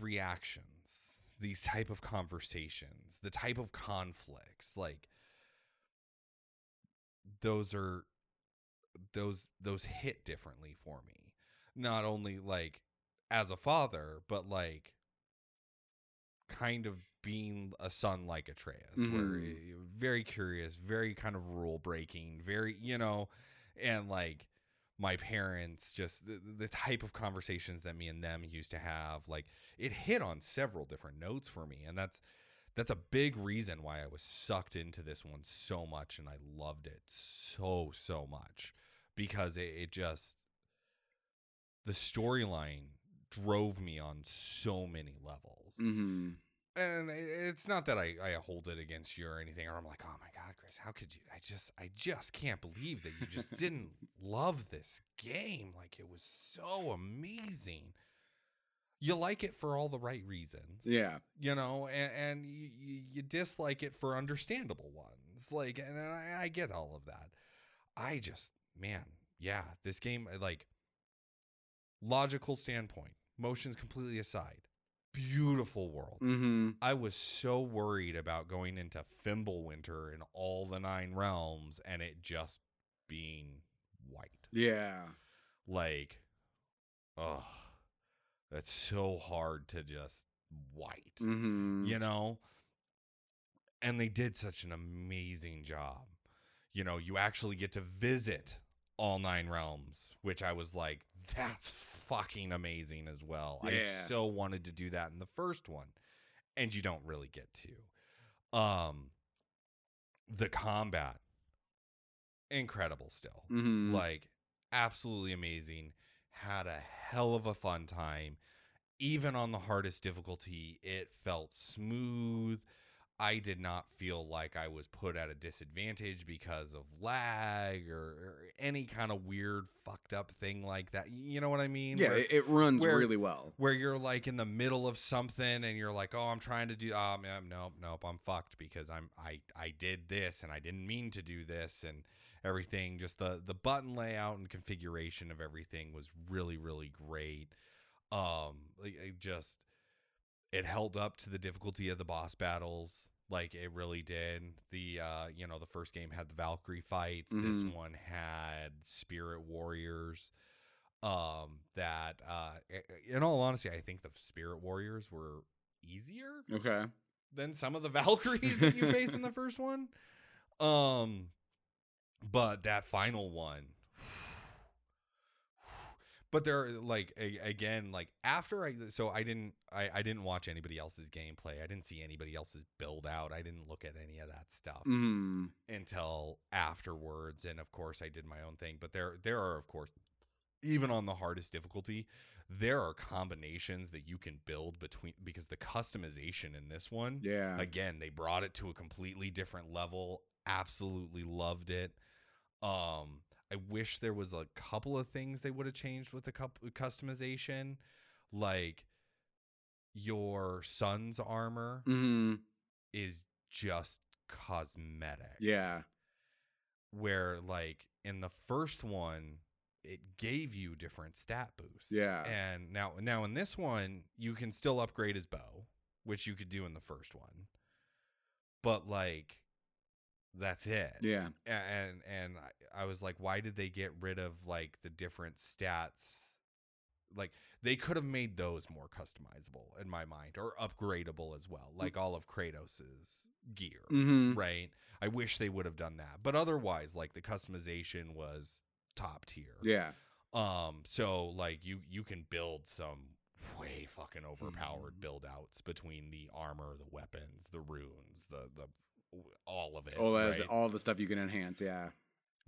reactions, these type of conversations, the type of conflicts, like those hit differently for me. Not only like as a father, but like kind of being a son like Atreus, mm-hmm. where very curious, very kind of rule breaking, very, you know, and like my parents, just the type of conversations that me and them used to have, like it hit on several different notes for me. And that's a big reason why I was sucked into this one so much. And I loved it so much because it just, the storyline drove me on so many levels. Mm-hmm. And it's not that I hold it against you or anything, or I'm like, oh my God, Chris, how could you? I just can't believe that you just didn't love this game. Like it was so amazing. You like it for all the right reasons. Yeah. You know, and you dislike it for understandable ones. Like, and I get all of that. I just, man, yeah, this game, like logical standpoint, motions completely aside, beautiful world. Mm-hmm. I was so worried about going into Fimbul Winter and all the 9 realms and it just being white. Yeah. Like, oh, that's so hard to just white, mm-hmm. you know? And they did such an amazing job. You know, you actually get to visit all 9 realms, which I was like, that's fucking amazing as well. Yeah. I so wanted to do that in the first one, and you don't really get to. The combat, incredible still. Mm-hmm. Like, absolutely amazing. Had a hell of a fun time. Even on the hardest difficulty, it felt smooth. I did not feel like I was put at a disadvantage because of lag or any kind of weird fucked up thing like that. You know what I mean? Yeah, it runs really well. Where you're like in the middle of something and you're like, oh, I'm trying to do, nope, I'm fucked because I did this and I didn't mean to do this and everything. Just the button layout and configuration of everything was really, really great. It held up to the difficulty of the boss battles. Like it really did. The first game had the Valkyrie fights. Mm-hmm. This one had spirit warriors. In all honesty, I think the spirit warriors were easier. Okay. Than some of the Valkyries that you faced in the first one. But that final one. But they're like, again, like after I didn't watch anybody else's gameplay. I didn't see anybody else's build out. I didn't look at any of that stuff until afterwards. And of course I did my own thing, but there are, of course, even on the hardest difficulty, there are combinations that you can build between, because the customization in this one, yeah, again, they brought it to a completely different level. Absolutely loved it. I wish there was a couple of things they would have changed with the customization, like your son's armor is just cosmetic. Yeah. Where like in the first one, it gave you different stat boosts. Yeah. And now in this one, you can still upgrade his bow, which you could do in the first one. But like, that's it. Yeah. And I was like, why did they get rid of like the different stats? Like they could have made those more customizable in my mind, or upgradable as well. Like all of Kratos's gear, right? I wish they would have done that. But otherwise, like the customization was top tier. Yeah. So like you can build some way fucking overpowered build outs between the armor, the weapons, the runes, the all of it. Oh, right? All the stuff you can enhance. Yeah.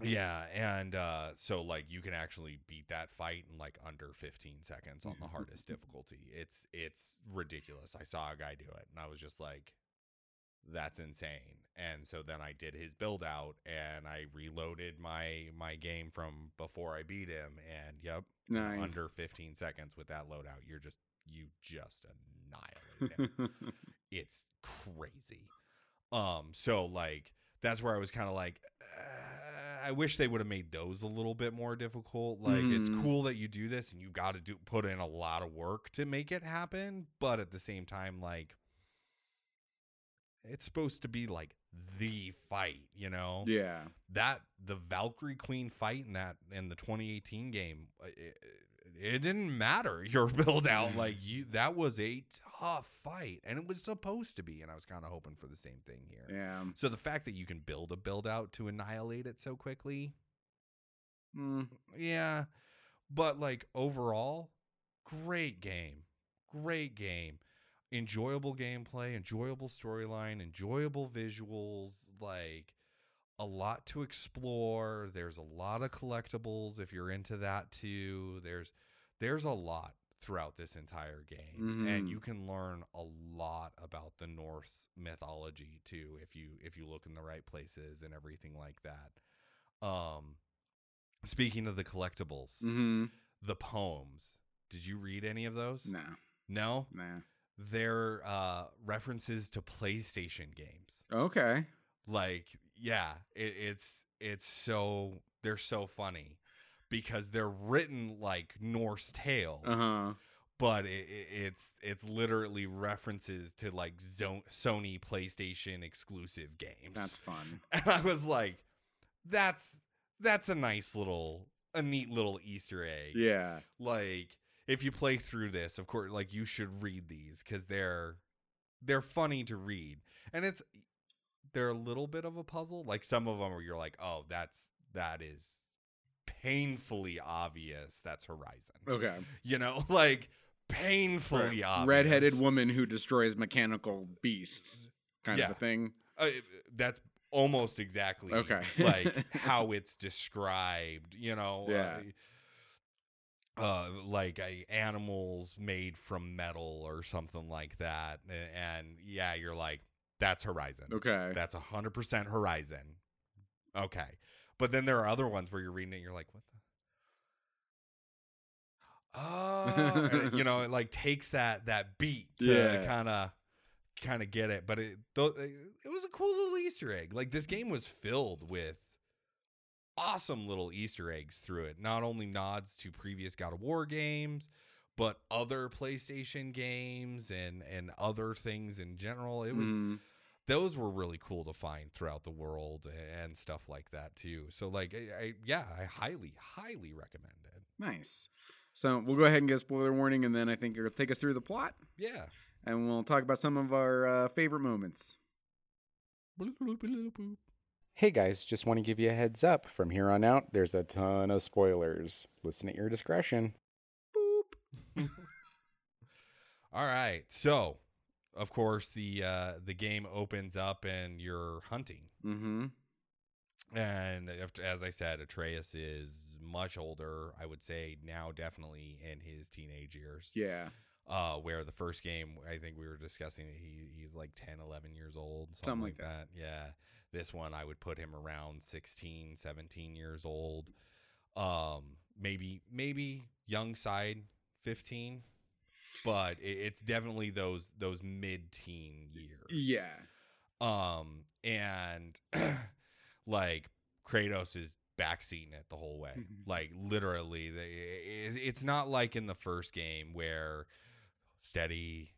Yeah. And so like you can actually beat that fight in like under 15 seconds on the hardest difficulty. It's ridiculous. I saw a guy do it and I was just like, that's insane. And so then I did his build out and I reloaded my game from before I beat him. And yep, nice. Under 15 seconds with that loadout, you just annihilate him. It's crazy. So like, that's where I was kind of like, I wish they would have made those a little bit more difficult. Like, it's cool that you do this and you got to put in a lot of work to make it happen. But at the same time, like, it's supposed to be like the fight, you know? Yeah. That the Valkyrie Queen fight in the 2018 game, it didn't matter your build out. Like that was a tough fight, and it was supposed to be. And I was kind of hoping for the same thing here. Yeah. So the fact that you can build a build out to annihilate it so quickly, yeah. But like overall, great game. Enjoyable gameplay, enjoyable storyline, enjoyable visuals, like a lot to explore. There's a lot of collectibles if you're into that too. There's a lot throughout this entire game. And you can learn a lot about the Norse mythology too if you look in the right places and everything like that. Speaking of the collectibles, the poems. Did you read any of those? No? Nah. They're references to PlayStation games. Okay. Like, yeah, it's so, they're so funny because they're written like Norse tales, but it's literally references to like Sony PlayStation exclusive games. That's fun. And I was like, that's a neat little Easter egg. Yeah. Like, if you play through this, of course, like you should read these because they're funny to read, and they're a little bit of a puzzle. Like some of them where you're like, oh, that is painfully obvious. That's Horizon. Okay, you know, like painfully obvious. Redheaded woman who destroys mechanical beasts, kind of a thing. That's almost exactly like how it's described. You know, yeah. Like animals made from metal or something like that, and yeah, you're like, that's Horizon. Okay, that's 100% Horizon. Okay, but then there are other ones where you're reading it, and you're like, what the? Oh, and, you know, it like takes that beat to kind of get it, but it was a cool little Easter egg. Like this game was filled with awesome little Easter eggs through it. Not only nods to previous God of War games, but other PlayStation games and other things in general. It was those were really cool to find throughout the world and stuff like that too. So like, I highly, highly recommend it. Nice. So we'll go ahead and get a spoiler warning, and then I think you're gonna take us through the plot. Yeah, and we'll talk about some of our favorite moments. Hey guys, just want to give you a heads up. From here on out, there's a ton of spoilers. Listen at your discretion. Boop. All right. So, of course, the game opens up and you're hunting. And as I said, Atreus is much older. I would say now definitely in his teenage years. Yeah. Where the first game, I think we were discussing, he's like 10, 11 years old. Something like that. Yeah. This one, I would put him around 16, 17 years old. Maybe young side 15, but it's definitely those mid-teen years. Yeah. And like Kratos is backseating it the whole way. Like literally, it's not like in the first game where steady,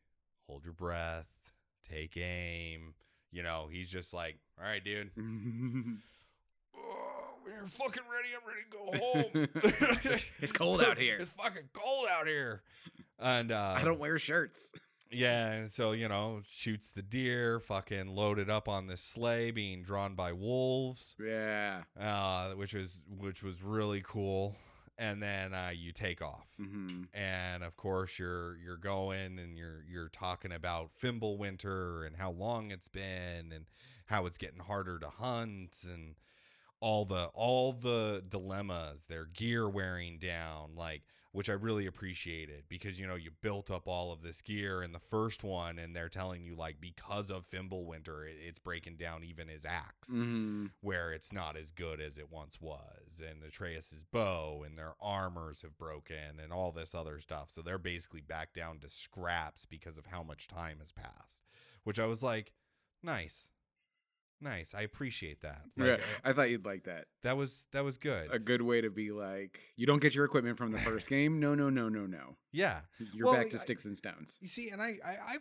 hold your breath, take aim. You know, he's just like, all right, dude. When you're fucking ready, I'm ready to go home. It's cold out here. It's fucking cold out here. And I don't wear shirts. Yeah, and so, you know, shoots the deer, fucking loaded up on this sleigh being drawn by wolves. Yeah. Which was really cool. and then you take off. Mm-hmm. And of course you're going and you're talking about Fimbul Winter and how long it's been and how it's getting harder to hunt and all the dilemmas, their gear wearing down, like, which I really appreciated, because, you know, you built up all of this gear in the first one and they're telling you, like, because of Fimbul Winter, it's breaking down even his axe, mm-hmm. where it's not as good as it once was, and Atreus's bow and their armors have broken and all this other stuff. So they're basically back down to scraps because of how much time has passed, which I was like, nice. Nice. I appreciate that. Like, yeah, I thought you'd like that. That was good. A good way to be like, you don't get your equipment from the first game. No. Yeah. You're back to sticks and stones. You see, and I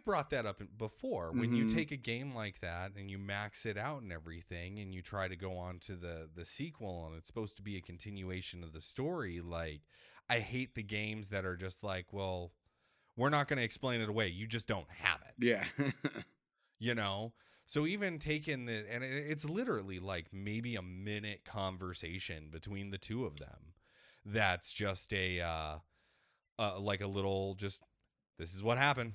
brought that up before. When mm-hmm. you take a game like that and you max it out and everything and you try to go on to the sequel and it's supposed to be a continuation of the story, like, I hate the games that are just like, well, we're not going to explain it away. You just don't have it. Yeah. You know? So even taking the, and it's literally like maybe a minute conversation between the two of them. That's just a little, this is what happened.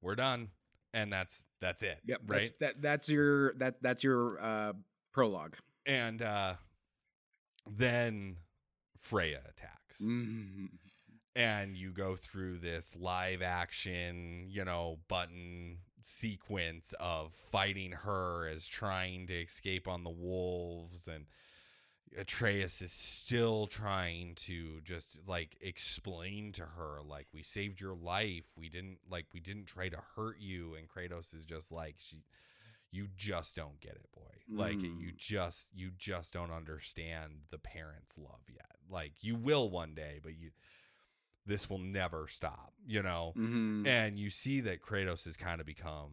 We're done. And that's it. Yep, right. That's your prologue. And, then Freya attacks. Mm-hmm. And you go through this live action, you know, button sequence of fighting her as trying to escape on the wolves, and Atreus is still trying to just, like, explain to her, like, we saved your life. We didn't try to hurt you. And Kratos is just like, you just don't get it, boy. Like, you just don't understand the parents' love yet. Like, you will one day, but this will never stop, you know? Mm-hmm. And you see that Kratos has kind of become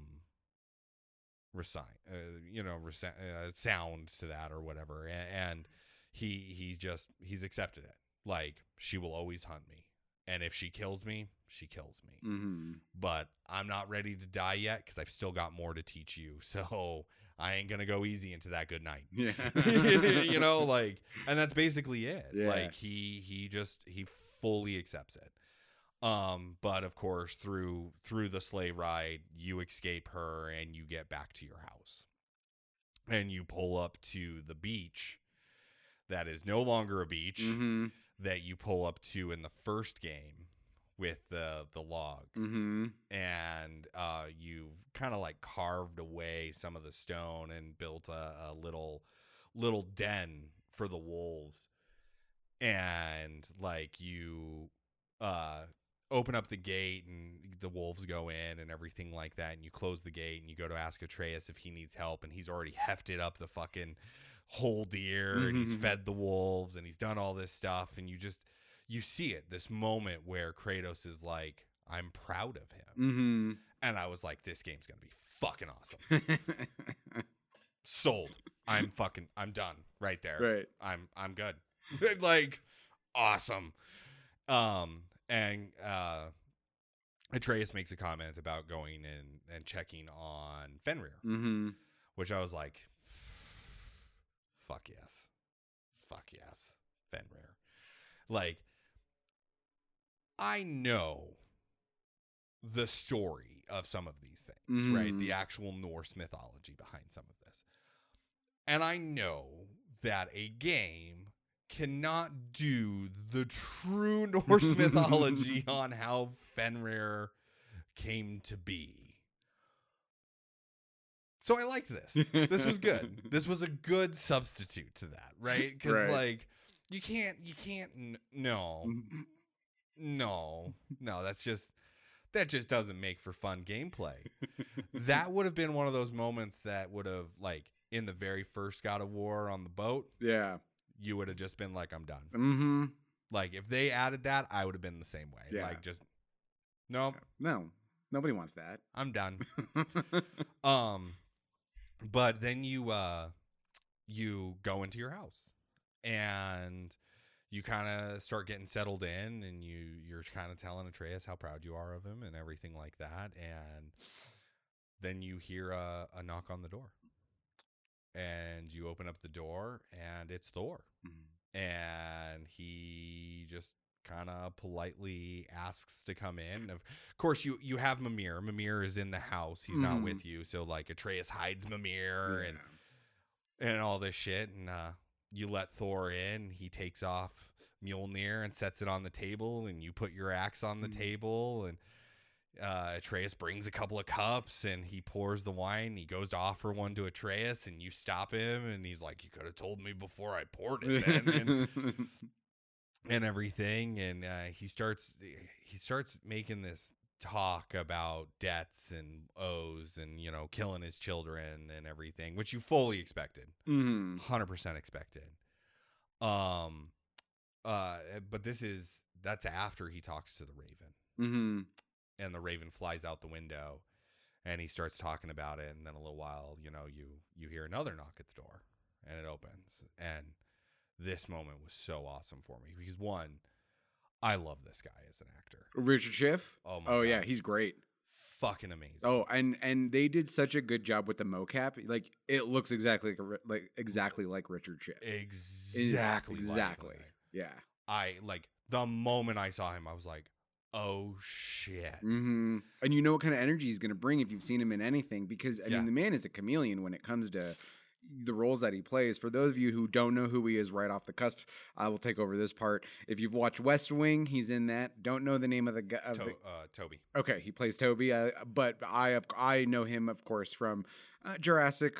sound to that or whatever. And he's accepted it. Like, she will always hunt me. And if she kills me, she kills me. Mm-hmm. But I'm not ready to die yet because I've still got more to teach you. So I ain't going to go easy into that good night. Yeah. You know, like, and that's basically it. Yeah. Like, he fully accepts it. But of course, through the sleigh ride, you escape her and you get back to your house. And you pull up to the beach that is no longer a beach, mm-hmm. that you pull up to in the first game with the log. Mm-hmm. And you've kind of, like, carved away some of the stone and built a little den for the wolves. And, like, you open up the gate and the wolves go in and everything like that. And you close the gate and you go to ask Atreus if he needs help. And he's already hefted up the fucking whole deer, mm-hmm. and he's fed the wolves and he's done all this stuff. And you see it, this moment where Kratos is like, I'm proud of him. Mm-hmm. And I was like, this game's going to be fucking awesome. Sold. I'm done right there. Right. I'm good. Like, awesome. And Atreus makes a comment about going in and checking on Fenrir, mm-hmm. which I was like, fuck yes, Fenrir. Like, I know the story of some of these things, mm-hmm. right? The actual Norse mythology behind some of this. And I know that a game cannot do the true Norse mythology on how Fenrir came to be. So I liked this. This was good. This was a good substitute to that, right? Because, right. like, you can't, that just doesn't make for fun gameplay. That would have been one of those moments that would have, like, in the very first God of War on the boat. Yeah. You would have just been like, I'm done. Mm-hmm. Like, if they added that, I would have been the same way. Yeah. Like, just, nope. No, nobody wants that. I'm done. But then you go into your house and you kind of start getting settled in, and you're kind of telling Atreus how proud you are of him and everything like that. And then you hear a knock on the door. And you open up the door, and it's Thor. Mm-hmm. and he just kind of politely asks to come in. Of course, you have Mimir. Mimir is in the house. He's not with you. So like Atreus hides Mimir and all this shit. And you let Thor in. He takes off Mjolnir and sets it on the table, and you put your axe on the table, and Atreus brings a couple of cups and he pours the wine. He goes to offer one to Atreus and you stop him, and he's like, you could have told me before I poured it then. And everything. And he starts making this talk about debts and owes and, you know, killing his children and everything, which you fully expected. 100% expected. But that's after he talks to the Raven. And the Raven flies out the window and he starts talking about it. And then a little while, you know, you hear another knock at the door and it opens. And this moment was so awesome for me because, one, I love this guy as an actor. Richard Schiff? Oh, my God. Yeah. He's great. Fucking amazing. Oh, and they did such a good job with the mocap. Like, it looks exactly like Richard Schiff. Exactly. Like, yeah. The moment I saw him, I was like, oh shit. And you know what kind of energy he's going to bring if you've seen him in anything, because I mean the man is a chameleon when it comes to the roles that he plays. For those of you who don't know who he is right off the cusp, I will take over this part. If you've watched West Wing, he's in that. Don't know the name of the guy. Toby. Okay, he plays Toby, but I know him, of course, from Jurassic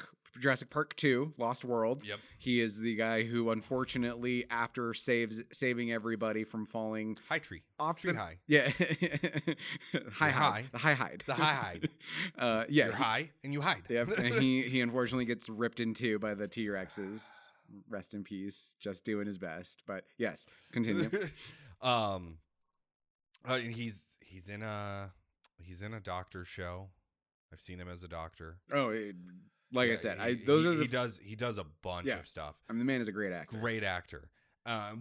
Park 2, Lost World. Yep. He is the guy who, unfortunately, after saving everybody from falling off the tree. Yeah. The high hide. Yeah. You're high and you hide. Yep. And he unfortunately gets ripped in two by the T-Rexes. Rest in peace. Just doing his best. But yes, continue. He's in a doctor show. I've seen him as a doctor. He does a bunch of stuff. I mean, the man is a great actor.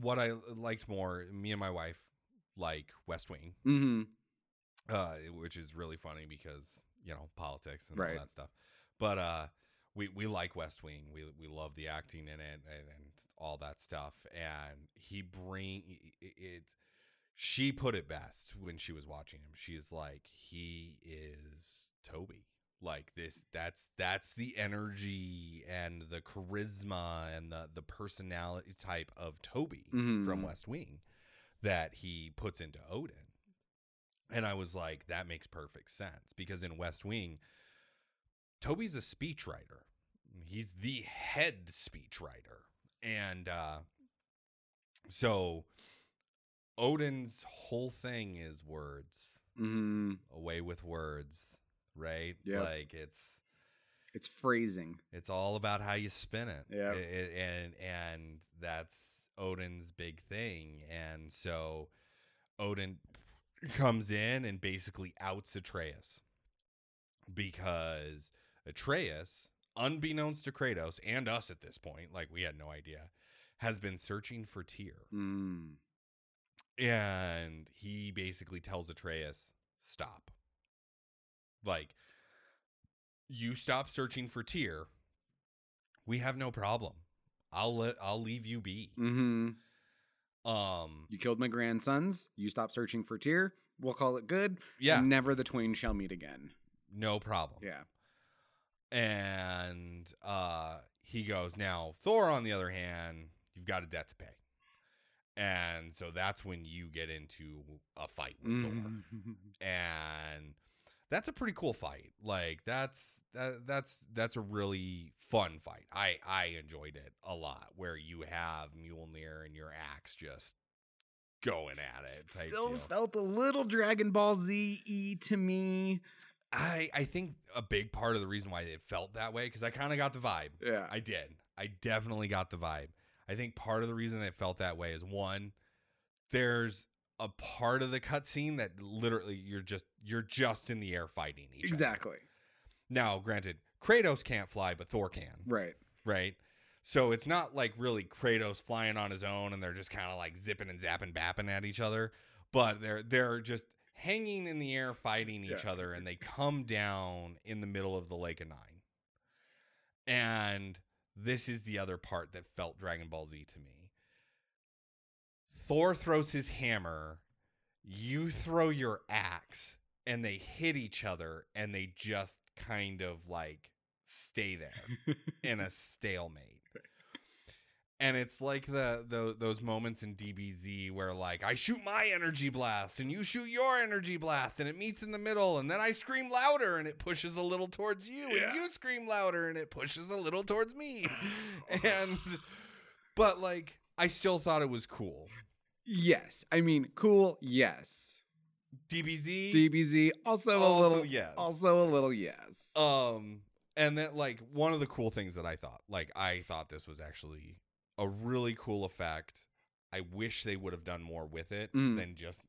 What I liked more, me and my wife like West Wing, which is really funny because, you know, politics and all that stuff. But we like West Wing. We love the acting in it and all that stuff. And she put it best when she was watching him. She's like, he is Toby. Like this, that's the energy and the charisma and the personality type of Toby from West Wing that he puts into Odin. And I was like, that makes perfect sense, because in West Wing, Toby's a speechwriter. He's the head speechwriter. And so Odin's whole thing is words, away with words. Right? Yep. Like it's phrasing. It's all about how you spin it. Yeah. And that's Odin's big thing. And so Odin comes in and basically outs Atreus, because Atreus, unbeknownst to Kratos and us at this point, like we had no idea, has been searching for Tyr. And he basically tells Atreus, stop. Like, you stop searching for Tyr, we have no problem. I'll leave you be. You killed my grandsons. You stop searching for Tyr. We'll call it good. Yeah. And never the twain shall meet again. No problem. Yeah. And he goes, now Thor, on the other hand, you've got a debt to pay. And so that's when you get into a fight with Thor. And that's a pretty cool fight. Like that's a really fun fight. I enjoyed it a lot, where you have Mjolnir and your axe just going at it. Still felt a little Dragon Ball Z-y to me. I think a big part of the reason why it felt that way, because I kind of got the vibe. Yeah, I did. I definitely got the vibe. I think part of the reason it felt that way is, one, there's a part of the cutscene that literally you're just in the air fighting each other. Exactly. Now, granted, Kratos can't fly, but Thor can. Right. So it's not like really Kratos flying on his own, and they're just kind of like zipping and zapping, bapping at each other. But they're just hanging in the air fighting each other, and they come down in the middle of the Lake of Nine. And this is the other part that felt Dragon Ball Z to me. Thor throws his hammer, you throw your axe, and they hit each other, and they just kind of like stay there in a stalemate. And it's like the those moments in DBZ where like I shoot my energy blast and you shoot your energy blast and it meets in the middle, and then I scream louder and it pushes a little towards you, and you scream louder and it pushes a little towards me. And but like I still thought it was cool. Yes. I mean, cool, yes. DBZ also a little yes. And then like one of the cool things that I thought, like I thought this was actually a really cool effect. I wish they would have done more with it than just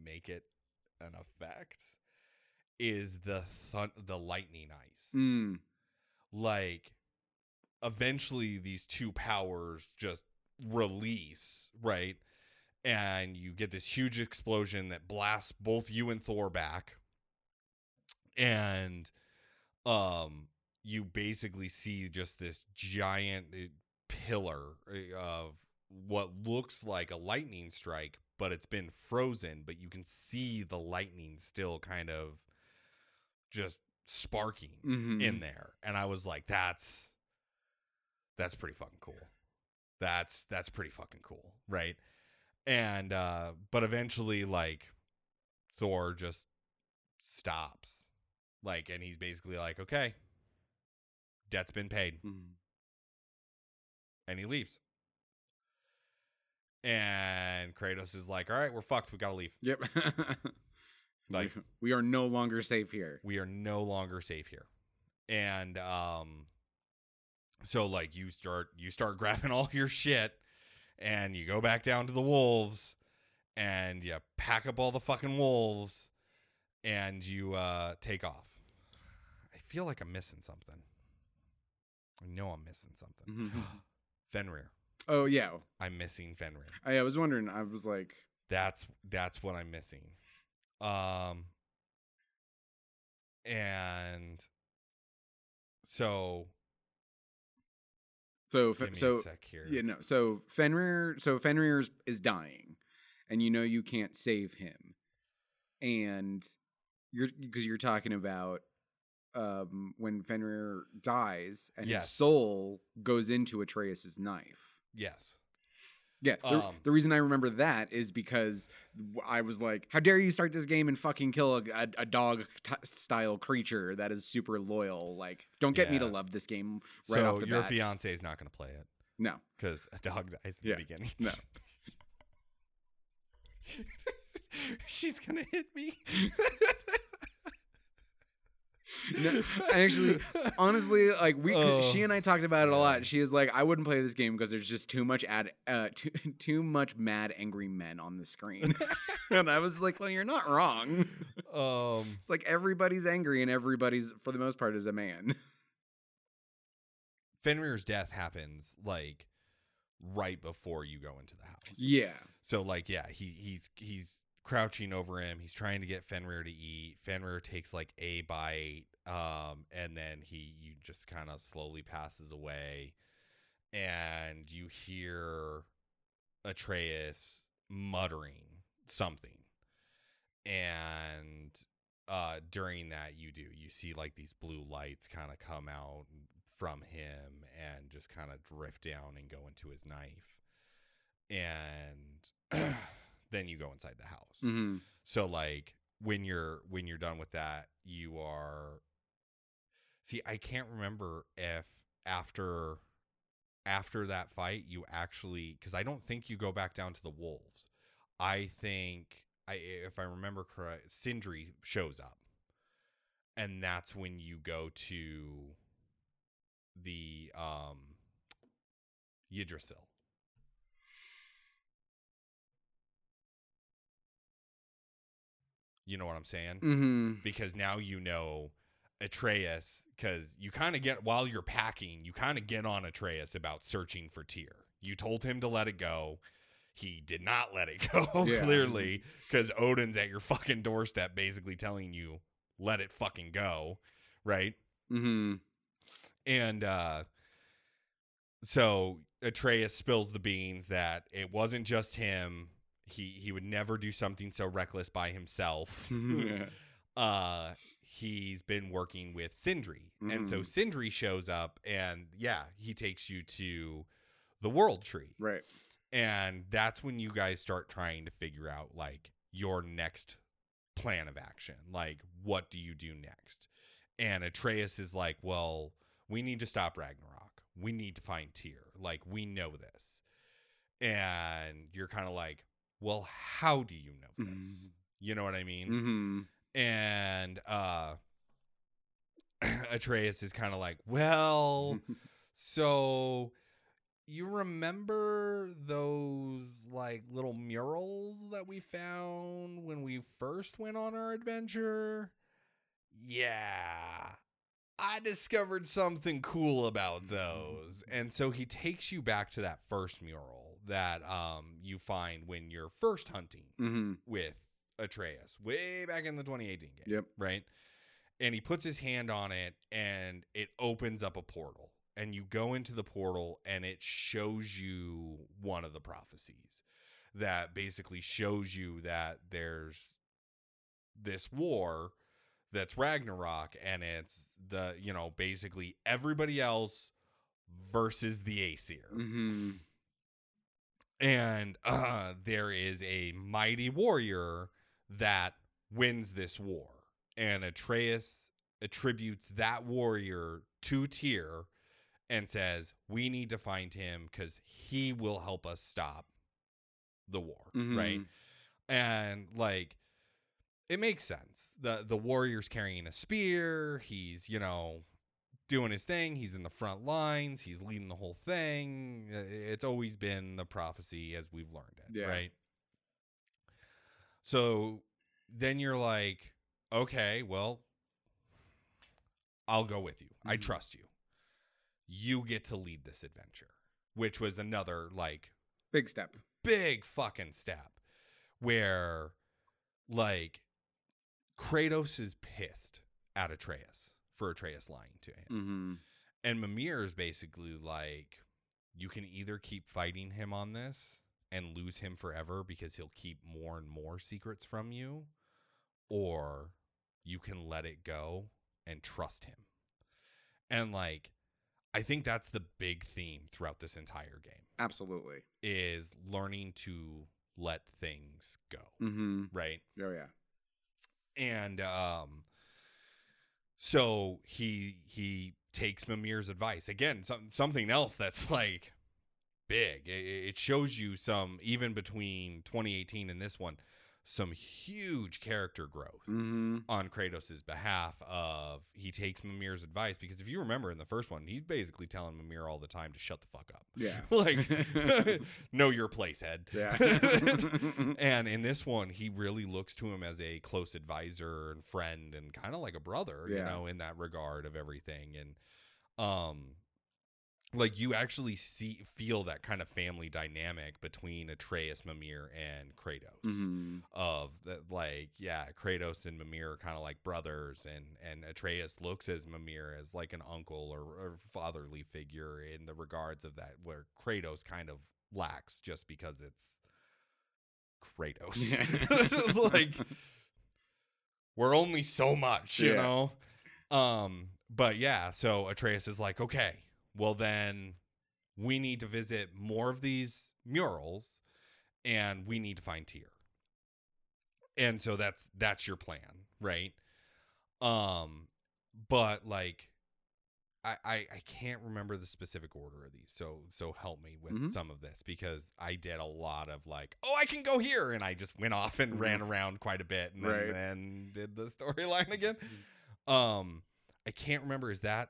make it an effect. Is the lightning ice. Like eventually these two powers just release, right? And you get this huge explosion that blasts both you and Thor back. And you basically see just this giant pillar of what looks like a lightning strike, but it's been frozen, but you can see the lightning still kind of just sparking in there. And I was like, that's pretty fucking cool. That's pretty fucking cool, right? And but eventually like Thor just stops, like, and he's basically like, okay, debt's been paid. And he leaves. And Kratos is like, all right, we're fucked. We got to leave. Yep. Like, we are no longer safe here. And so like you start grabbing all your shit and you go back down to the wolves and you pack up all the fucking wolves and you take off. I feel like I'm missing something. I know I'm missing something. Fenrir. Oh yeah, I'm missing Fenrir. I was wondering. I was like, that's what I'm missing. And so give me a sec here. Yeah, no. So Fenrir is dying, and you know you can't save him, and because you're talking about. When Fenrir dies and his soul goes into Atreus's knife. Yes. Yeah. The reason I remember that is because I was like, how dare you start this game and fucking kill a dog style creature that is super loyal. Like, don't get me to love this game right off the bat. So your fiance is not going to play it. No. Because a dog dies in the beginning. No. She's going to hit me. No, actually, honestly, like she and I talked about it a lot. She is like, I wouldn't play this game because there's just too much mad angry men on the screen. And I was like, well, you're not wrong. It's like everybody's angry and everybody's, for the most part, is a man. Fenrir's death happens like right before you go into the house. Yeah. So like, yeah, he's crouching over him, he's trying to get Fenrir to eat. Fenrir takes like a bite, and then you just kind of slowly passes away, and you hear Atreus muttering something, and during that you see like these blue lights kind of come out from him and just kind of drift down and go into his knife, and then you go inside the house. So like when you're done with that, you are. See, I can't remember if after that fight you actually, because I don't think you go back down to the wolves. I think if I remember correct, Sindri shows up, and that's when you go to the Yggdrasil. You know what I'm saying? Because now you know Atreus, because you kind of get, while you're packing, you kind of get on Atreus about searching for Tyr. You told him to let it go. He did not let it go, clearly, because Odin's at your fucking doorstep basically telling you, let it fucking go, right? And so Atreus spills the beans that it wasn't just him. He would never do something so reckless by himself. Yeah. He's been working with Sindri. Mm. And so Sindri shows up and he takes you to the World Tree. Right. And that's when you guys start trying to figure out like your next plan of action. Like, what do you do next? And Atreus is like, well, we need to stop Ragnarok. We need to find Tyr. Like, we know this. And you're kind of like, well, how do you know this? Mm-hmm. You know what I mean? Mm-hmm. And Atreus is kind of like, well, so you remember those like little murals that we found when we first went on our adventure? Yeah, I discovered something cool about those. And so he takes you back to that first mural that you find when you're first hunting with Atreus way back in the 2018 game. Yep. Right. And he puts his hand on it and it opens up a portal, and you go into the portal and it shows you one of the prophecies that basically shows you that there's this war that's Ragnarok, and it's the, you know, basically everybody else versus the Aesir. Mm-hmm. And there is a mighty warrior that wins this war, and Atreus attributes that warrior to Tyr and says, we need to find him because he will help us stop the war. Mm-hmm. Right. And like, it makes sense. The warrior's carrying a spear. He's, you know, doing his thing. He's in the front lines. He's leading the whole thing. It's always been the prophecy as we've learned it. Yeah. Right. So then you're like, okay, well, I'll go with you. Mm-hmm. I trust you. You get to lead this adventure, which was another like big step, big fucking step, where like Kratos is pissed at Atreus for Atreus lying to him. Mm-hmm. And Mimir is basically like, you can either keep fighting him on this and lose him forever because he'll keep more and more secrets from you, or you can let it go and trust him. And like, I think that's the big theme throughout this entire game. Absolutely. Is learning to let things go. Mm-hmm. Right? Oh, yeah. And so he takes Mimir's advice. Again, something else that's like big. It shows you some, even between 2018 and this one, some huge character growth on Kratos' behalf of he takes Mimir's advice, because if you remember in the first one, he's basically telling Mimir all the time to shut the fuck up. Yeah. Like, know your place, head. Yeah. And in this one, he really looks to him as a close advisor and friend and kind of like a brother, you know, in that regard of everything. And like, you actually feel that kind of family dynamic between Atreus, Mimir, and Kratos. Mm-hmm. Of that, like, yeah, Kratos and Mimir are kind of like brothers, and Atreus looks as Mimir as like an uncle or fatherly figure in the regards of that, where Kratos kind of lacks just because it's Kratos. Yeah. Like, we're only so much, you know? But yeah, so Atreus is like, okay, well, then we need to visit more of these murals and we need to find Tyr. And so that's your plan, right? But like, I can't remember the specific order of these. So help me with some of this, because I did a lot of like, oh, I can go here. And I just went off and ran around quite a bit and then did the storyline again. I can't remember. Is that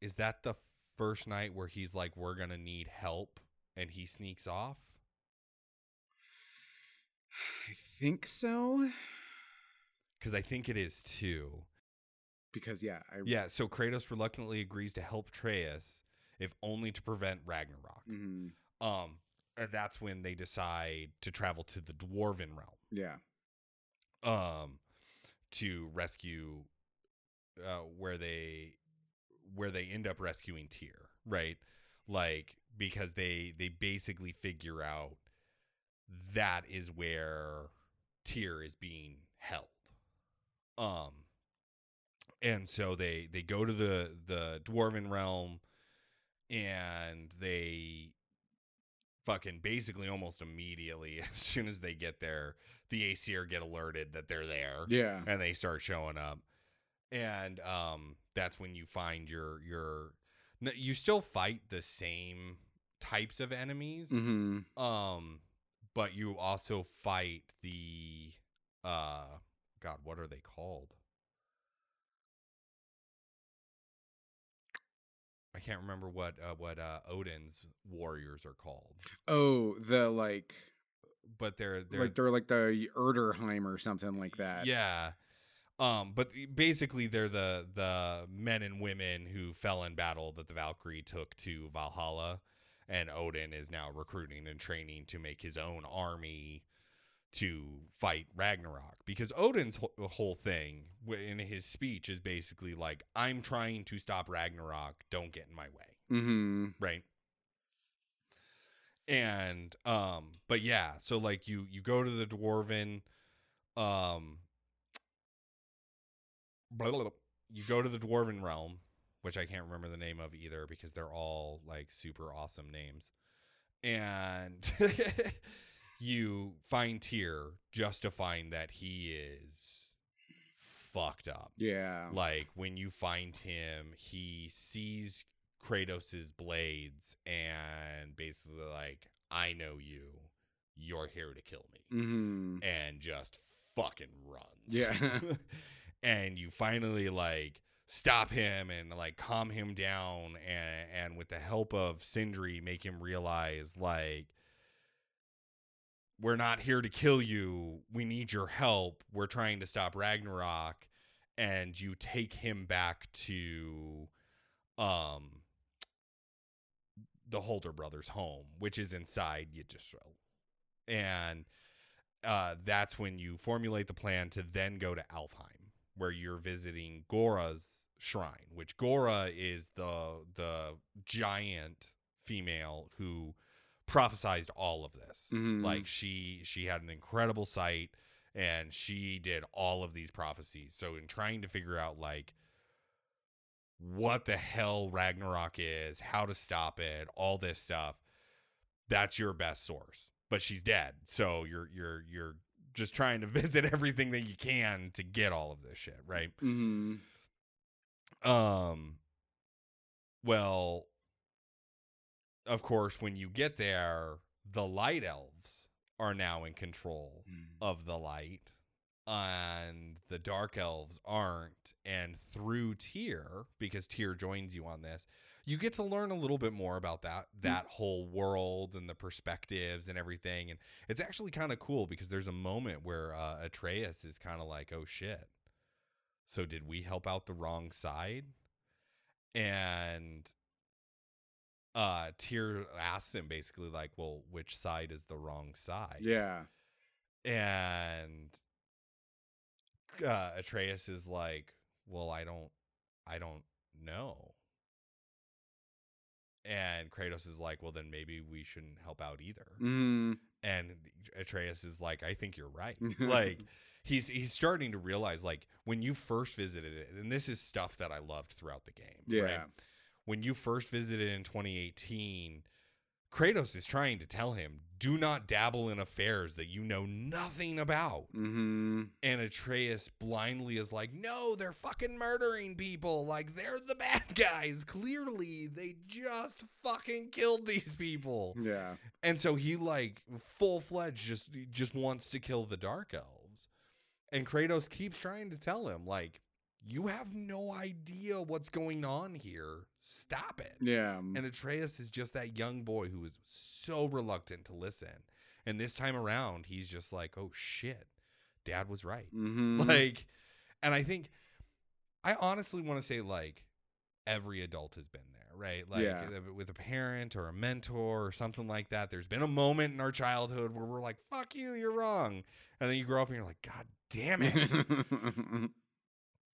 the first night where he's like, we're gonna need help, and he sneaks off? I think so, because I think it is too, because so Kratos reluctantly agrees to help Atreus, if only to prevent Ragnarok. And that's when they decide to travel to the Dwarven realm to rescue where they end up rescuing Tyr, right? like, because they basically figure out that is where Tyr is being held. And so they go to the Dwarven realm, and they fucking basically almost immediately, as soon as they get there, the Aesir get alerted that they're there. Yeah. And they start showing up. And that's when you find you still fight the same types of enemies. Mm-hmm. But you also fight the God, what are they called? I can't remember what Odin's warriors are called. Oh, but they're like the Urderheim or something like that. Yeah, but basically they're the men and women who fell in battle that the Valkyrie took to Valhalla, and Odin is now recruiting and training to make his own army to fight Ragnarok, because Odin's whole thing in his speech is basically like, I'm trying to stop Ragnarok, don't get in my way. Mm-hmm. Right. And but yeah, so like you go to the Dwarven you go to the Dwarven realm, which I can't remember the name of either, because they're all like super awesome names. And you find Tyr, just to find that he is fucked up. Yeah. Like, when you find him, he sees Kratos' blades and basically like, I know you. You're here to kill me. Mm-hmm. And just fucking runs. Yeah. And you finally like stop him and like calm him down. And with the help of Sindri, make him realize like, we're not here to kill you. We need your help. We're trying to stop Ragnarok. And you take him back to the Holder brothers' home, which is inside Yggdrasil. And that's when you formulate the plan to then go to Alfheim, where you're visiting Góra's shrine, which Góra is the giant female who prophesized all of this. Mm-hmm. Like she had an incredible sight, and she did all of these prophecies. So in trying to figure out like what the hell Ragnarok is, how to stop it, all this stuff, that's your best source. But she's dead, so you're just trying to visit everything that you can to get all of this shit right. Mm-hmm. Well, of course, when you get there, the light elves are now in control of the light, and the dark elves aren't. And through Tyr, because Tyr joins you on this, you get to learn a little bit more about that whole world and the perspectives and everything. And it's actually kind of cool, because there's a moment where Atreus is kind of like, oh shit, so did we help out the wrong side? And Tyr asks him basically like, well, which side is the wrong side? Yeah. And Atreus is like, well, I don't know. And Kratos is like, well, then maybe we shouldn't help out either. Mm. And Atreus is like, I think you're right. Like, he's starting to realize, like, when you first visited it, and this is stuff that I loved throughout the game. Yeah. Right? When you first visited in 2018, Kratos is trying to tell him, do not dabble in affairs that you know nothing about. Mm-hmm. And Atreus blindly is like, no, they're fucking murdering people. Like, they're the bad guys. Clearly, they just fucking killed these people. Yeah. And so he, like, full-fledged just wants to kill the Dark Elves. And Kratos keeps trying to tell him, like, you have no idea what's going on here. Stop it. Yeah. And Atreus is just that young boy who is so reluctant to listen. And this time around, he's just like, oh shit, dad was right. Mm-hmm. Like, and I honestly want to say, like, every adult has been there, right? Like, yeah, with a parent or a mentor or something like that. There's been a moment in our childhood where we're like, fuck you, you're wrong. And then you grow up and you're like, God damn it.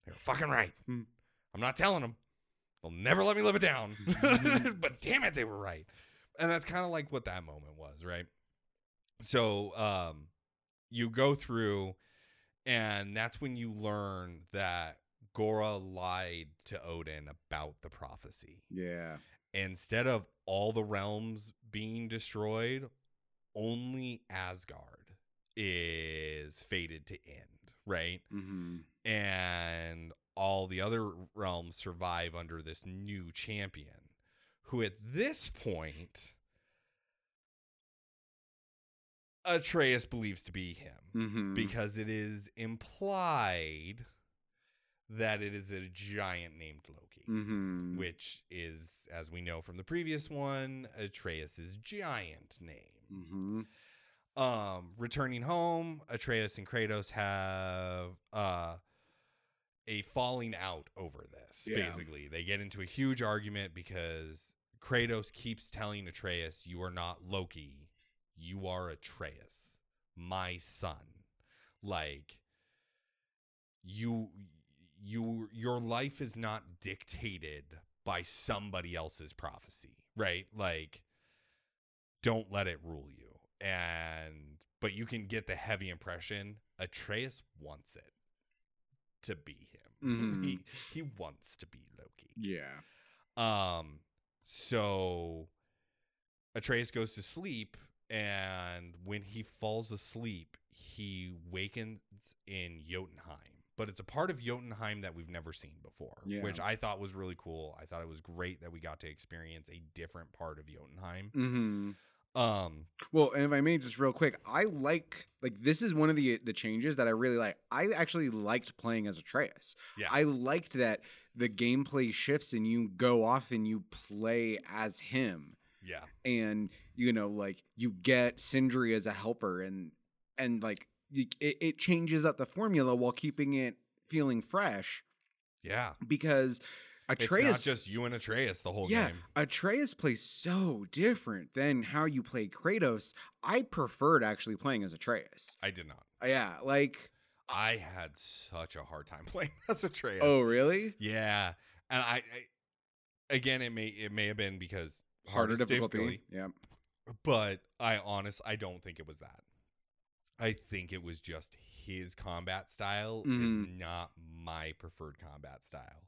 They're fucking right. I'm not telling them. They'll never let me live it down. But damn it, they were right. And that's kind of like what that moment was, right? So you go through, and that's when you learn that Gróa lied to Odin about the prophecy. Yeah. Instead of all the realms being destroyed, only Asgard is fated to end, right? Mm-hmm. And all the other realms survive under this new champion, who at this point Atreus believes to be him, mm-hmm. because it is implied that it is a giant named Loki, mm-hmm. which is, as we know from the previous one, Atreus's giant name. Mm-hmm. Returning home, Atreus and Kratos have a falling out over this. Yeah. Basically, they get into a huge argument because Kratos keeps telling Atreus, "You are not Loki. You are Atreus, my son. Like, your life is not dictated by somebody else's prophecy, right? Like, don't let it rule you." But you can get the heavy impression Atreus wants it to be him. Mm-hmm. He wants to be Loki. Yeah. So Atreus goes to sleep, and when he falls asleep, he wakens in Jotunheim. But it's a part of Jotunheim that we've never seen before, yeah. which I thought was really cool. I thought it was great that we got to experience a different part of Jotunheim. Mm-hmm. Well, and if I may, just real quick, I like this is one of the changes that I really like. I actually liked playing as Atreus. Yeah. I liked that the gameplay shifts and you go off and you play as him. Yeah. And, you know, like, you get Sindri as a helper and like, it changes up the formula while keeping it feeling fresh. Yeah. Because Atreus... It's not just you and Atreus the whole game. Yeah, Atreus plays so different than how you play Kratos. I preferred actually playing as Atreus. I did not. Yeah, like... I had such a hard time playing as Atreus. Oh, really? Yeah. And I again, it may have been because... Harder difficulty. Yeah. But I don't think it was that. I think it was just his combat style is not my preferred combat style.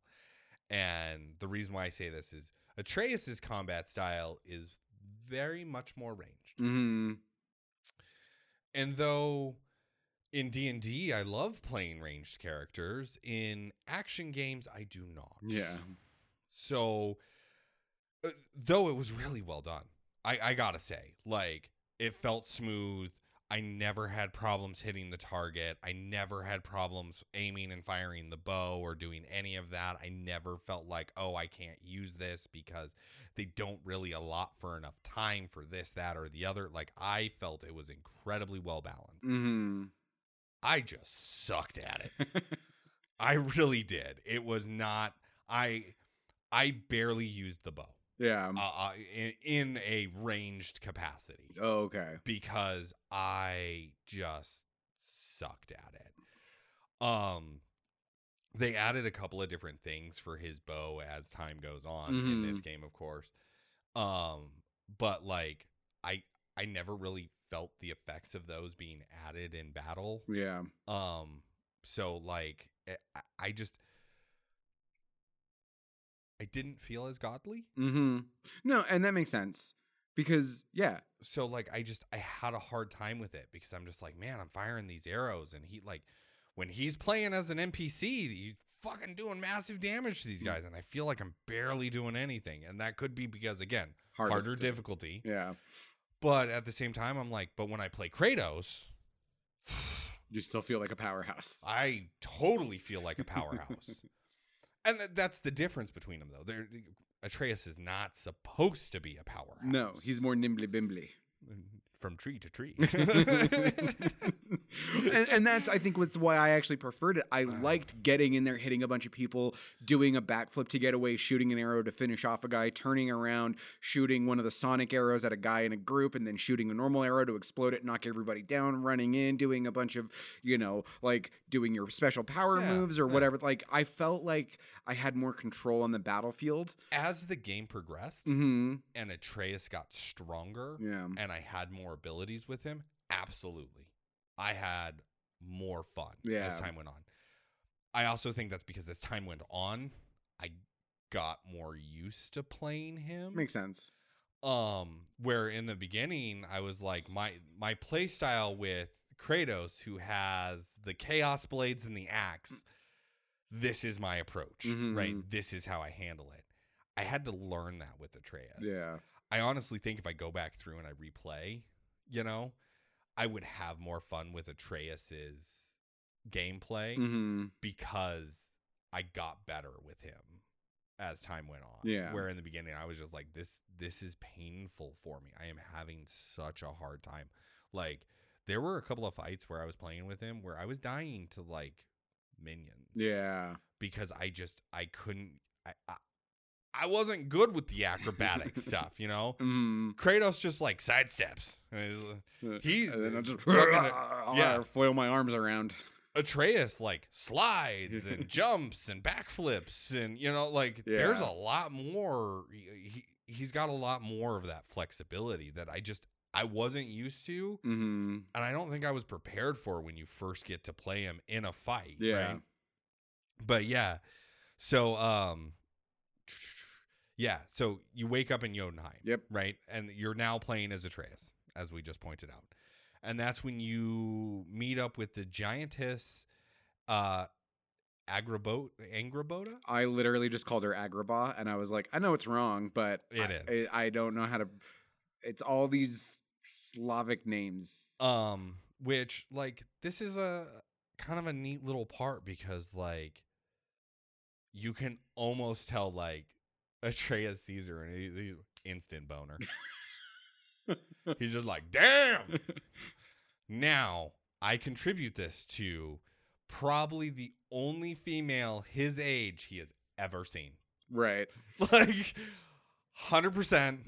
And the reason why I say this is Atreus's combat style is very much more ranged. Mm-hmm. And though in D&D, I love playing ranged characters, in action games, I do not. Yeah. So though it was really well done, I gotta say, like, it felt smooth. I never had problems hitting the target. I never had problems aiming and firing the bow or doing any of that. I never felt like, oh, I can't use this because they don't really allot for enough time for this, that, or the other. Like, I felt it was incredibly well balanced. Mm-hmm. I just sucked at it. I really did. It was not... I barely used the bow. Yeah. In a ranged capacity. Oh, okay. Because I just sucked at it. They added a couple of different things for his bow as time goes on in this game, of course. But like I never really felt the effects of those being added in battle. Yeah. So like I just didn't feel as godly. Mm-hmm. No, and that makes sense because, yeah. So, like, I had a hard time with it because I'm just like, man, I'm firing these arrows. And he, like, when he's playing as an NPC, he's fucking doing massive damage to these guys. And I feel like I'm barely doing anything. And that could be because, again, harder difficulty. Yeah. But at the same time, I'm like, but when I play Kratos... You still feel like a powerhouse. I totally feel like a powerhouse. And that's the difference between them, though. Atreus is not supposed to be a powerhouse. No, he's more nimbly bimbly. from tree to tree. And that's, I think, what's why I actually preferred it. I liked getting in there, hitting a bunch of people, doing a backflip to get away, shooting an arrow to finish off a guy, turning around, shooting one of the sonic arrows at a guy in a group, and then shooting a normal arrow to explode it, knock everybody down, running in, doing a bunch of, you know, like doing your special power moves or whatever. Like, I felt like I had more control on the battlefield. As the game progressed and Atreus got stronger and I had more abilities with him, absolutely. I had more fun as time went on. I also think that's because as time went on, I got more used to playing him. Makes sense. Where in the beginning, I was like, my play style with Kratos, who has the Chaos Blades and the axe, this is my approach, right? This is how I handle it. I had to learn that with Atreus. Yeah. I honestly think if I go back through and I replay, you know, I would have more fun with Atreus's gameplay because I got better with him as time went on. Yeah. Where in the beginning I was just like, this is painful for me. I am having such a hard time. Like, there were a couple of fights where I was playing with him where I was dying to like minions. Yeah. Because I wasn't good with the acrobatic stuff, you know? Kratos just, like, sidesteps. And then I'm just I'll flail my arms around. Atreus, like, slides and jumps and backflips and, you know, like, there's a lot more. He's got a lot more of that flexibility that I wasn't used to. And I don't think I was prepared for when you first get to play him in a fight, right? But, yeah. So, yeah, so you wake up in Jotunheim, right? And you're now playing as Atreus, as we just pointed out. And that's when you meet up with the giantess Angrboda? I literally just called her Agrabah, and I was like, I know it's wrong, but it is. I don't know how to... It's all these Slavic names. Which, like, this is a kind of a neat little part because, like, you can almost tell, like, Atreus sees her and he's instant boner. He's just like, damn. Now I contribute this to probably the only female his age he has ever seen. Right. Like 100%.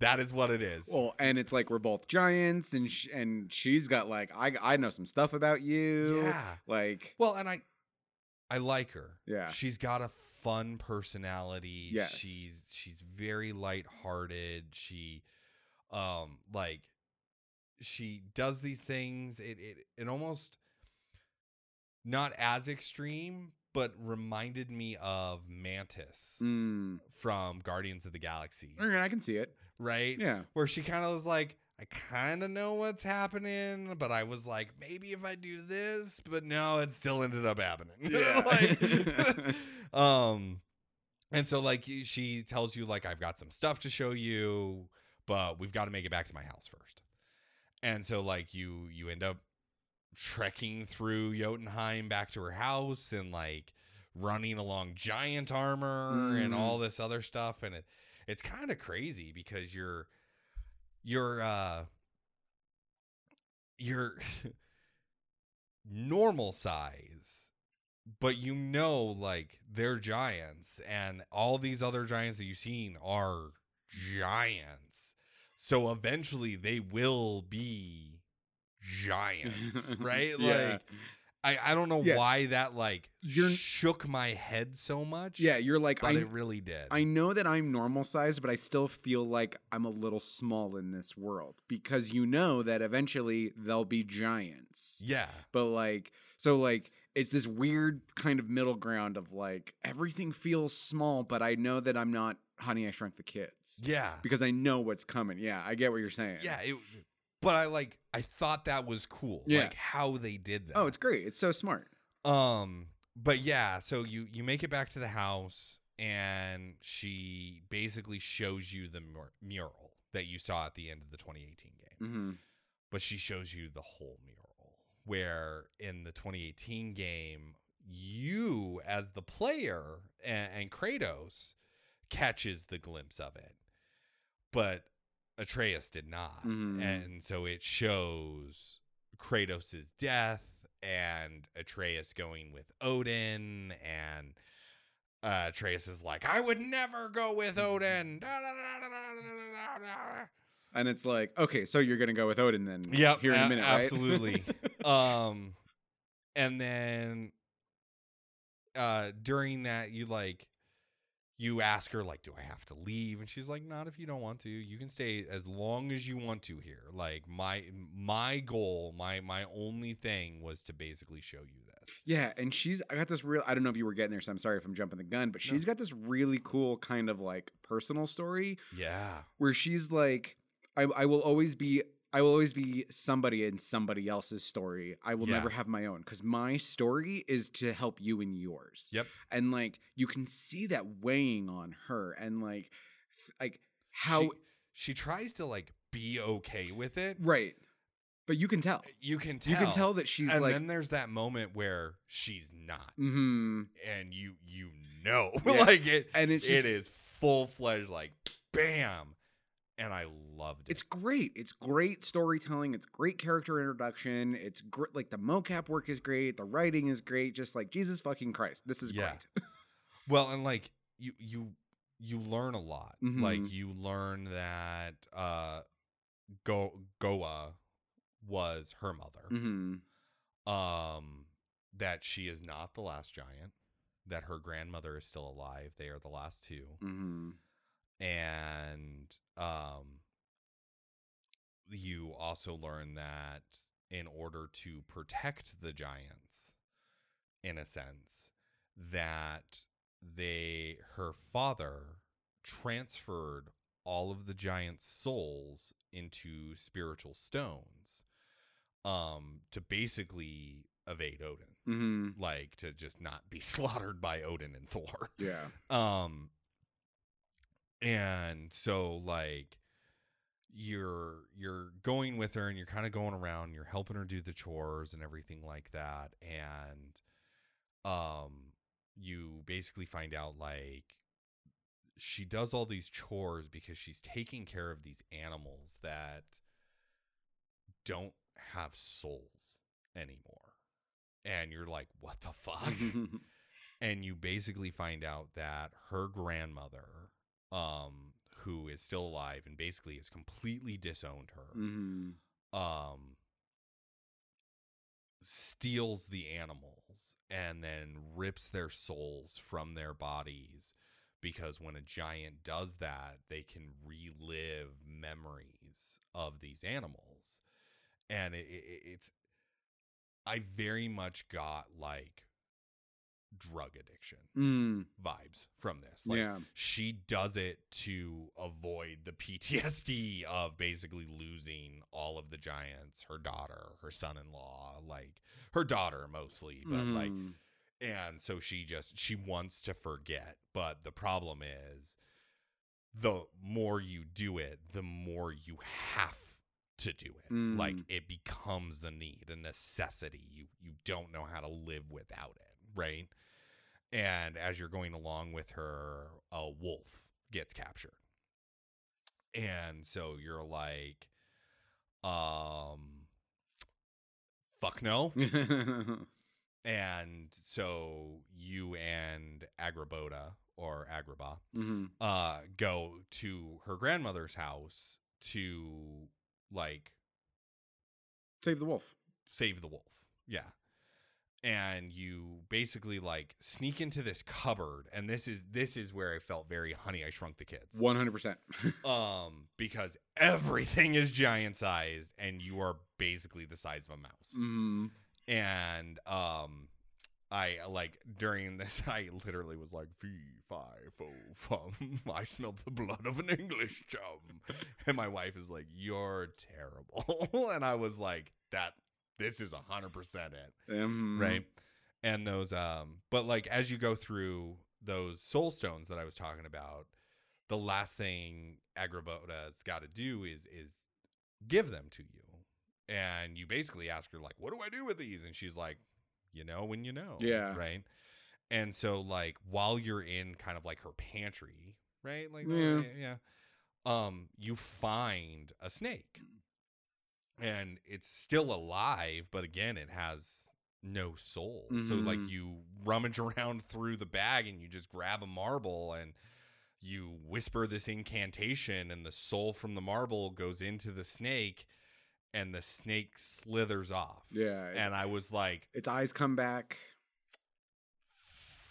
That is what it is. Well, and it's like we're both giants and she's got like, I know some stuff about you. Yeah. Like, well, and I like her. Yeah. She's got a fun personality. Yes. She's very lighthearted. She like she does these things. It almost not as extreme, but reminded me of Mantis from Guardians of the Galaxy. Okay, I can see it. Right? Yeah. Where she kind of was like, I kind of know what's happening, but I was like, maybe if I do this, but no, it still ended up happening. Yeah. Like, and so like she tells you like, I've got some stuff to show you, but we've got to make it back to my house first. And so like you end up trekking through Jotunheim back to her house and like running along giant armor and all this other stuff. And it's kind of crazy because Your normal size, but you know, like they're giants, and all these other giants that you've seen are giants. So eventually, they will be giants, right? Yeah. Like, I don't know why that like shook my head so much. Yeah, you're like, but it really did. I know that I'm normal sized, but I still feel like I'm a little small in this world because you know that eventually they'll be giants. Yeah. But like, so like, it's this weird kind of middle ground of like everything feels small, but I know that I'm not Honey, I Shrunk the Kids. Yeah. Because I know what's coming. Yeah, I get what you're saying. Yeah. But I thought that was cool, like how they did that. Oh, it's great. It's so smart. But yeah, so you make it back to the house, and she basically shows you the mural that you saw at the end of the 2018 game. But she shows you the whole mural, where in the 2018 game, you as the player and Kratos catches the glimpse of it. But Atreus did not. Mm. And so it shows Kratos' death and Atreus going with Odin, and Atreus is like, I would never go with Odin. And it's like, okay, so you're going to go with Odin then here in a minute, right? Absolutely. And then during that, you ask her, like, do I have to leave? And she's like, not if you don't want to. You can stay as long as you want to here. Like, my goal, my only thing was to basically show you this. Yeah, and I got this real, I don't know if you were getting there, so I'm sorry if I'm jumping the gun, but she's got this really cool kind of, like, personal story. Yeah. Where she's like, I will always be somebody in somebody else's story. I will never have my own, because my story is to help you in yours. Yep. And like you can see that weighing on her, and like how she tries to like be okay with it, right? But you can tell. You can tell that she's and like. And then there's that moment where she's not, mm-hmm. and you know, yeah. like it, and it is full fledged, like bam. And I loved it. It's great. It's great storytelling. It's great character introduction. It's great. Like the mocap work is great. The writing is great. Just like Jesus fucking Christ. This is great. Well, and like you learn a lot. Mm-hmm. Like you learn that Gróa was her mother. Mm-hmm. That she is not the last giant. That her grandmother is still alive. They are the last two. Mm-hmm. And you also learn that in order to protect the giants, in a sense, that her father transferred all of the giants' souls into spiritual stones, to basically evade Odin, mm-hmm. like to just not be slaughtered by Odin and Thor. Yeah. And so like you're going with her and you're kind of going around, you're helping her do the chores and everything like that. And, you basically find out like she does all these chores because she's taking care of these animals that don't have souls anymore. And you're like, what the fuck? And you basically find out that her grandmother, who is still alive and basically has completely disowned her, mm-hmm. Steals the animals and then rips their souls from their bodies, because when a giant does that, they can relive memories of these animals. And it's I very much got like drug addiction vibes from this. Like she does it to avoid the PTSD of basically losing all of the giants, her daughter, her son-in-law, like her daughter mostly, but like, and so she wants to forget. But the problem is, the more you do it, the more you have to do it. Like it becomes a need, a necessity. You don't know how to live without it. Right. And as you're going along with her, a wolf gets captured. And so you're like, fuck no. And so you and Angrboda or Agrabah go to her grandmother's house to like save the wolf. Yeah. And you basically like sneak into this cupboard, and this is where I felt very Honey, I Shrunk the Kids. 100%. Because everything is giant sized, and you are basically the size of a mouse. Mm. And I like during this, I literally was like, "Fee, fi, fo, fum." I smelled the blood of an English chum, and my wife is like, "You're terrible," and I was like, "That." This is 100% it, right? And those, but like as you go through those soul stones that I was talking about, the last thing Angrboda's got to do is give them to you, and you basically ask her like, "What do I do with these?" And she's like, "You know when you know," right? And so like while you're in kind of like her pantry, right? Like, you find a snake. And it's still alive, but again, it has no soul. Mm-hmm. So, like, you rummage around through the bag and you just grab a marble and you whisper this incantation, and the soul from the marble goes into the snake, and the snake slithers off. Yeah. And I was like... Its eyes come back.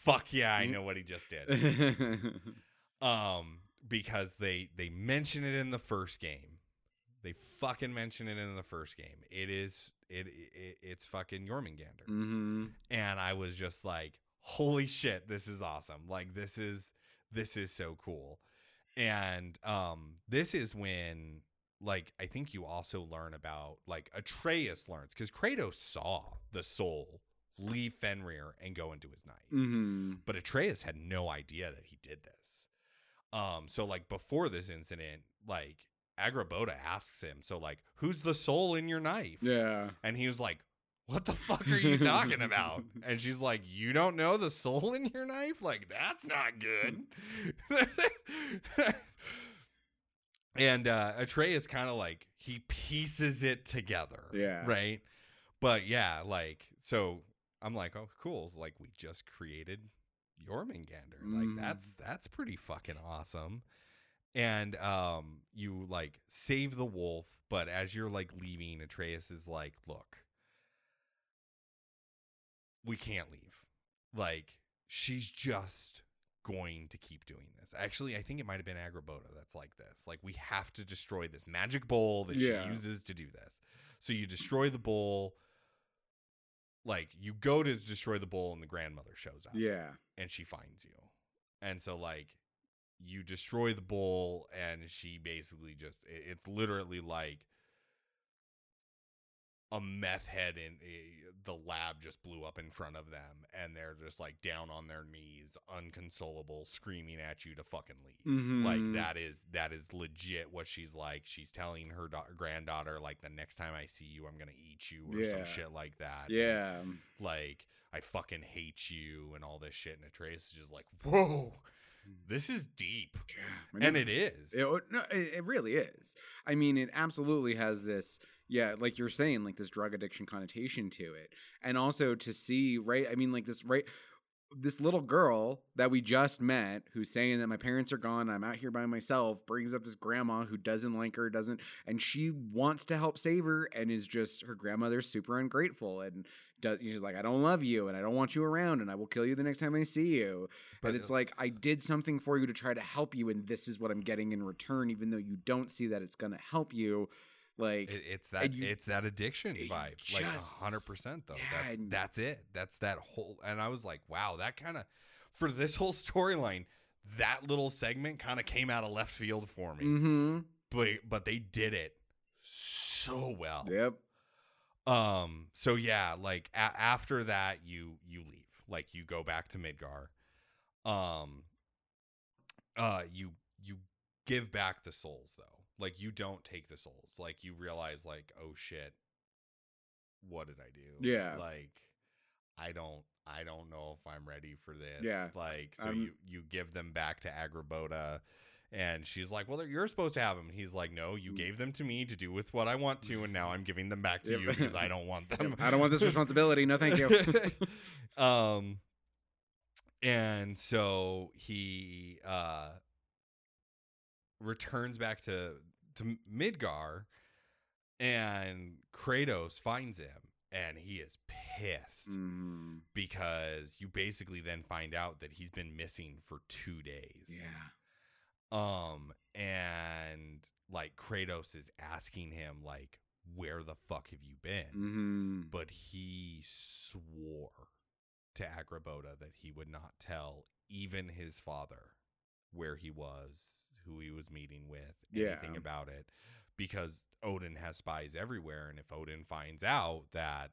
Fuck yeah, I know what he just did. Because they mention it in the first game. They fucking mention it in the first game. It's fucking Jormungandr. Mm-hmm. And I was just like, holy shit, this is awesome. Like, this is so cool. And this is when, like, I think you also learn about, like, Atreus learns, because Kratos saw the soul leave Fenrir and go into his night. Mm-hmm. But Atreus had no idea that he did this. So, like, before this incident, like, Angrboda asks him, so, like, who's the soul in your knife? Yeah. And he was like, what the fuck are you talking about? And she's like, you don't know the soul in your knife? Like, that's not good. And Atreus kind of, like, he pieces it together. Yeah. Right? But, yeah, like, so I'm like, oh, cool. Like, we just created Jormungandr. Like, that's pretty fucking awesome. And you, like, save the wolf, but as you're, like, leaving, Atreus is like, look, we can't leave. Like, she's just going to keep doing this. Actually, I think it might have been Angrboda that's like this. Like, we have to destroy this magic bowl that she uses to do this. So you destroy the bowl. Like, you go to destroy the bowl, and the grandmother shows up. Yeah. And she finds you. And so, like... you destroy the bowl, and she basically just, it's literally like a meth head in the lab just blew up in front of them, and they're just like down on their knees, inconsolable, screaming at you to fucking leave. Mm-hmm. Like, that is legit what she's like. She's telling her granddaughter, like, the next time I see you, I'm going to eat you, or some shit like that. Yeah. And, like, I fucking hate you and all this shit. And Atreus is just like, whoa. This is deep. Yeah, and it is. It really is. I mean, it absolutely has this, like you're saying, like, this drug addiction connotation to it. And also to see, right, I mean, like, this, right, this little girl that we just met who's saying that my parents are gone, I'm out here by myself, brings up this grandma who doesn't like her, and she wants to help save her, and is just, her grandmother's super ungrateful, and she's like, I don't love you, and I don't want you around, and I will kill you the next time I see you. But it's like, I did something for you to try to help you, and this is what I'm getting in return, even though you don't see that it's going to help you. Like, it's that addiction vibe, just, like, 100% though. Yeah, that's it. That's that whole. And I was like, wow, that kind of, for this whole storyline, that little segment kind of came out of left field for me. Mm-hmm. But they did it so well. Yep. So yeah, like after that, you leave. Like, you go back to Midgard. You give back the souls though. Like, you don't take the souls. Like, you realize, like, oh shit, what did I do? Yeah. Like, I don't know if I'm ready for this. Yeah. Like, so you give them back to Angrboda, and she's like, well, you're supposed to have them. And he's like, no, you gave them to me to do with what I want to, and now I'm giving them back to you because I don't want them. I don't want this responsibility. No, thank you. And so he returns back to Midgar, and Kratos finds him, and he is pissed because you basically then find out that he's been missing for 2 days. Yeah. And, like, Kratos is asking him, like, where the fuck have you been? Mm-hmm. But he swore to Angrboda that he would not tell even his father where he was, who he was meeting with, anything about it, because Odin has spies everywhere, and if Odin finds out that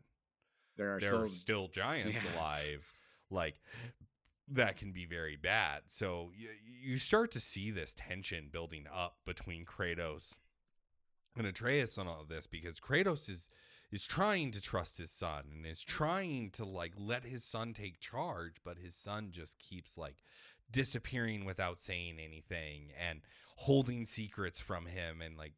there are still giants alive, like, that can be very bad. So you start to see this tension building up between Kratos and Atreus on all of this, because Kratos is trying to trust his son, and is trying to, like, let his son take charge, but his son just keeps, like, disappearing without saying anything, and holding secrets from him, and like,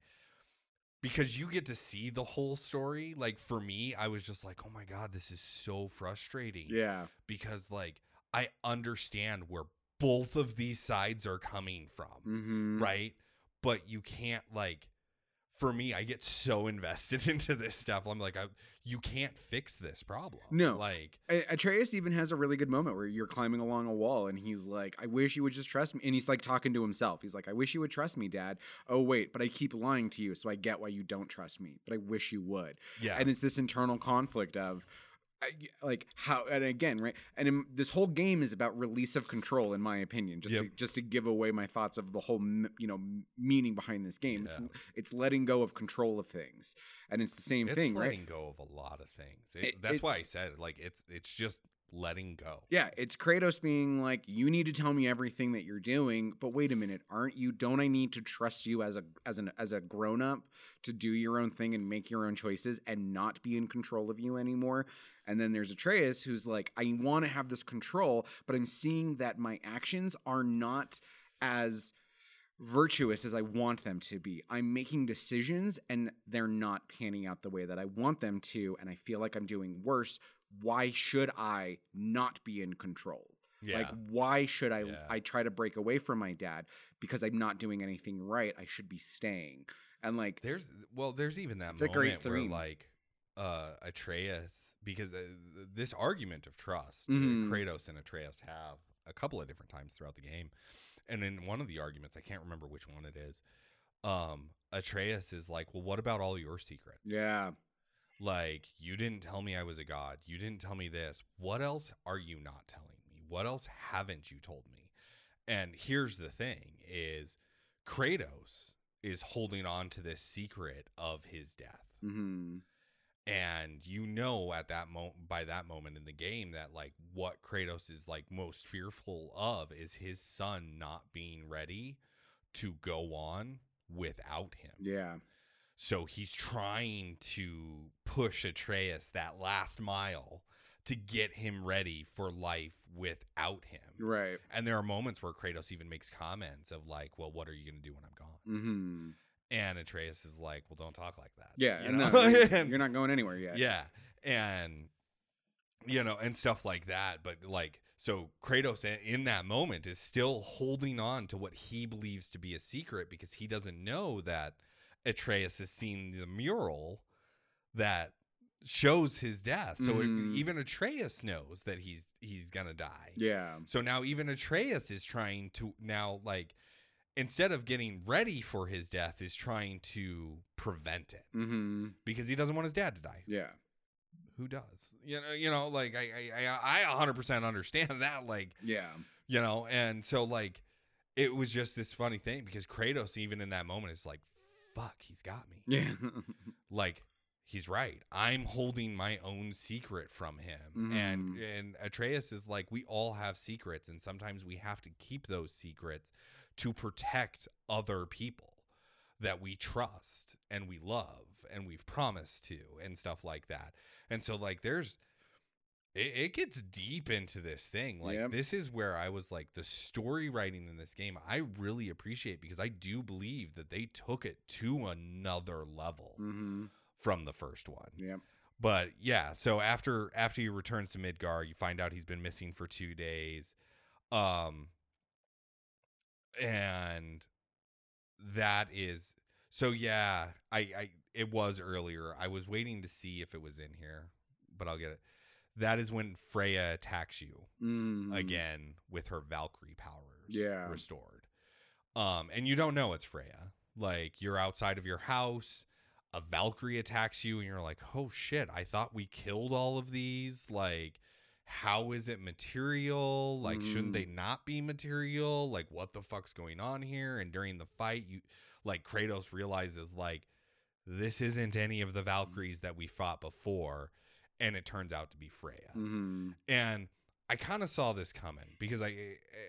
because you get to see the whole story. Like for me, I was just like, oh my God, this is so frustrating. Yeah. Because like, I understand where both of these sides are coming from. Mm-hmm. Right. But you can't, like, for me, I get so invested into this stuff. I'm like, you can't fix this problem. No. Like, Atreus even has a really good moment where you're climbing along a wall and he's like, I wish you would just trust me. And he's like talking to himself. He's like, I wish you would trust me, Dad. Oh, wait, but I keep lying to you. So I get why you don't trust me, but I wish you would. Yeah. And it's this internal conflict of, like, how, and again, right, and this whole game is about release of control, in my opinion, just to give away my thoughts of the whole meaning behind this game. Yeah. It's letting go of control of things, and it's the same thing, right? It's letting go of a lot of things. That's why I said it. Like, it's just letting go. Yeah, it's Kratos being like, you need to tell me everything that you're doing, but wait a minute, aren't you? Don't I need to trust you as a grown up to do your own thing and make your own choices and not be in control of you anymore? And then there's Atreus, who's like, I want to have this control, but I'm seeing that my actions are not as virtuous as I want them to be. I'm making decisions and they're not panning out the way that I want them to, and I feel like I'm doing worse. Why should I not be in control? Yeah. Like, why should I try to break away from my dad because I'm not doing anything right? I should be staying. And like, there's even that moment where like, Atreus, because this argument of trust, Kratos and Atreus have a couple of different times throughout the game. And in one of the arguments, I can't remember which one it is. Atreus is like, well, what about all your secrets? Yeah. Like, you didn't tell me I was a god. You didn't tell me this. What else are you not telling me? What else haven't you told me? And here's the thing is, Kratos is holding on to this secret of his death. Mm-hmm. And you know at that moment, by that moment in the game, that like what Kratos is like most fearful of is his son not being ready to go on without him. Yeah. So he's trying to push Atreus that last mile to get him ready for life without him. Right. And there are moments where Kratos even makes comments of like, well, what are you going to do when I'm gone? Mm-hmm. And Atreus is like, well, don't talk like that. Yeah. You know? You're not going anywhere yet. Yeah. And, you know, and stuff like that. But like, so Kratos in that moment is still holding on to what he believes to be a secret because he doesn't know that Atreus has seen the mural that shows his death. So even Atreus knows that he's going to die. Yeah. So now even Atreus is trying to now, like, instead of getting ready for his death, is trying to prevent it because he doesn't want his dad to die. Yeah. Who does? You know, like I 100% understand that. Like, yeah, you know? And so like, it was just this funny thing because Kratos, even in that moment, is like, fuck, he's got me. Yeah. Like, he's right. I'm holding my own secret from him. Mm-hmm. And Atreus is like, we all have secrets, and sometimes we have to keep those secrets to protect other people that we trust and we love and we've promised to and stuff like that. And so like, it gets deep into this thing. Like, This is where I was like, the story writing in this game, I really appreciate, because I do believe that they took it to another level from the first one. Yeah. But yeah, so after he returns to Midgard, you find out he's been missing for 2 days. And that is, so yeah, I it was earlier. I was waiting to see if it was in here, but I'll get it. That is when Freya attacks you again with her Valkyrie powers restored. And you don't know it's Freya. Like, you're outside of your house, a Valkyrie attacks you, and you're like, oh shit, I thought we killed all of these. Like, how is it material? Like, shouldn't they not be material? Like, what the fuck's going on here? And during the fight, you like, Kratos realizes like, this isn't any of the Valkyries that we fought before. And it turns out to be Freya. And I kind of saw this coming because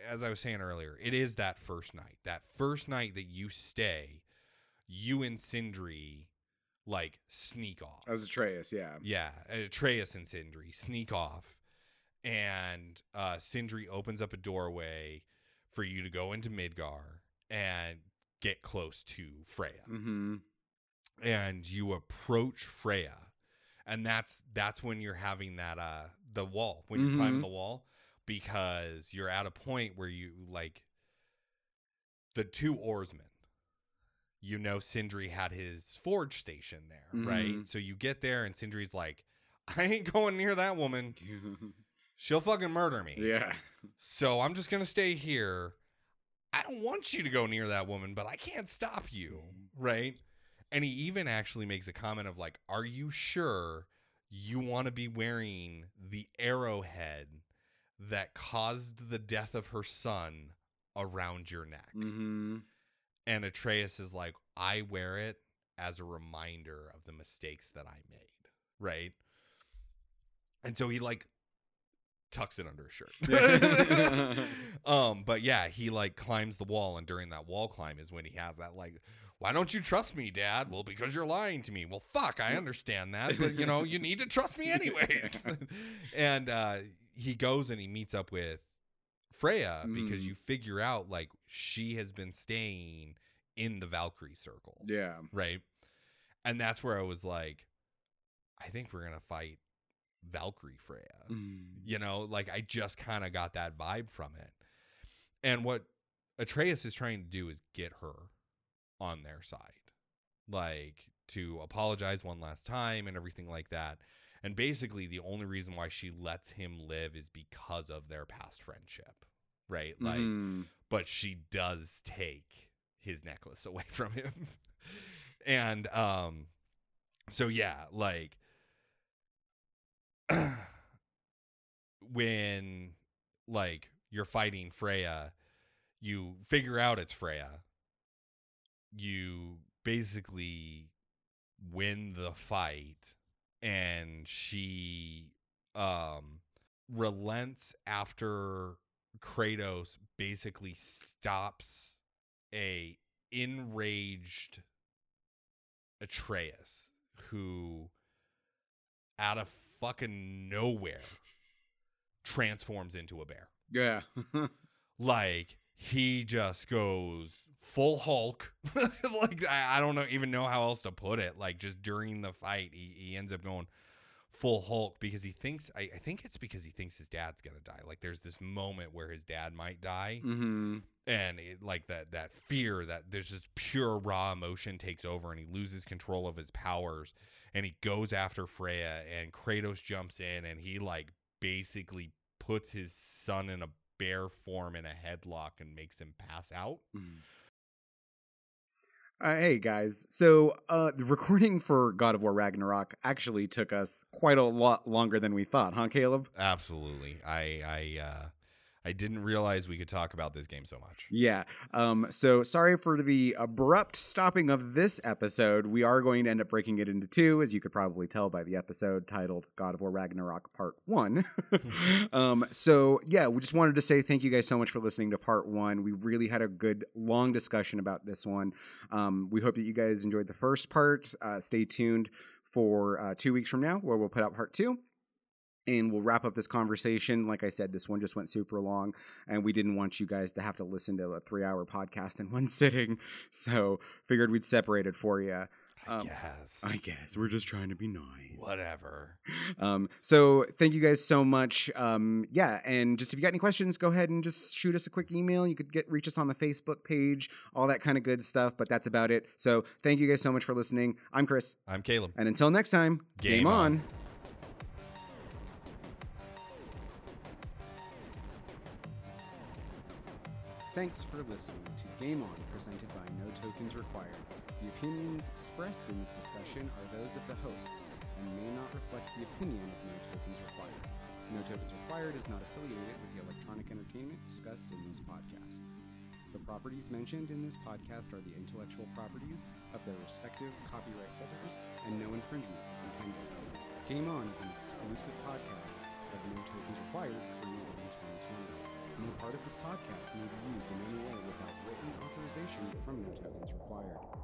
as I was saying earlier, it is that first night that you stay, you and Sindri like sneak off. As Atreus. Yeah. Yeah. Atreus and Sindri sneak off, and Sindri opens up a doorway for you to go into Midgar, and get close to Freya. Mm-hmm. And you approach Freya, and that's when you're having that the wall, when you're mm-hmm. climbing the wall, because you're at a point where you like the two oarsmen. You know, Sindri had his forge station there, mm-hmm. right? So you get there, and Sindri's like, "I ain't going near that woman. She'll fucking murder me. Yeah. So I'm just gonna stay here. I don't want you to go near that woman, but I can't stop you, right?" And he even actually makes a comment of like, are you sure you want to be wearing the arrowhead that caused the death of her son around your neck? Mm-hmm. And Atreus is like, I wear it as a reminder of the mistakes that I made. Right. And so he like tucks it under his shirt. But yeah, he like climbs the wall. And during that wall climb is when he has that like, why don't you trust me, Dad? Well, because you're lying to me. Well, fuck, I understand that. But, you know, you need to trust me anyways. And he goes and he meets up with Freya because you figure out, like, she has been staying in the Valkyrie circle. Yeah. Right? And that's where I was like, I think we're going to fight Valkyrie Freya. You know, like, I just kind of got that vibe from it. And what Atreus is trying to do is get her on their side, like to apologize one last time and everything like that. And basically the only reason why she lets him live is because of their past friendship, right? Like, but she does take his necklace away from him. And so yeah, like when like you're fighting Freya, you figure out it's Freya. You basically win the fight, and she relents after Kratos basically stops a enraged Atreus who out of fucking nowhere transforms into a bear. Yeah. Like, he just goes full Hulk. Like, I don't know, even know how else to put it. Like, just during the fight, he ends up going full Hulk because he thinks, I think it's because he thinks his dad's going to die. Like, there's this moment where his dad might die. Mm-hmm. And it, like that fear, that there's just pure raw emotion takes over, and he loses control of his powers, and he goes after Freya, and Kratos jumps in, and he like basically puts his son in a bear form in a headlock and makes him pass out. Hey guys, so the recording for God of War Ragnarok actually took us quite a lot longer than we thought, huh, Caleb? Absolutely. I didn't realize we could talk about this game so much. Yeah. So sorry for the abrupt stopping of this episode. We are going to end up breaking it into two, as you could probably tell by the episode titled God of War Ragnarok Part 1. So, yeah, we just wanted to say thank you guys so much for listening to Part 1. We really had a good, long discussion about this one. We hope that you guys enjoyed the first part. Stay tuned for 2 weeks from now, where we'll put out Part 2. And we'll wrap up this conversation. Like I said, this one just went super long, and we didn't want you guys to have to listen to a 3-hour podcast in one sitting. So figured we'd separate it for you. I guess. We're just trying to be nice. Whatever. So thank you guys so much. Yeah, and just if you got any questions, go ahead and just shoot us a quick email. You could reach us on the Facebook page, all that kind of good stuff, but that's about it. So thank you guys so much for listening. I'm Chris. I'm Caleb. And until next time, game on. Thanks for listening to Game On, presented by No Tokens Required. The opinions expressed in this discussion are those of the hosts and may not reflect the opinion of No Tokens Required. No Tokens Required is not affiliated with the electronic entertainment discussed in this podcast. The properties mentioned in this podcast are the intellectual properties of their respective copyright holders, and no infringement is intended. Game On is an exclusive podcast of No Tokens Required for New Orleans 2020. No part of this podcast may be used in any way without written authorization from No Tokens Required.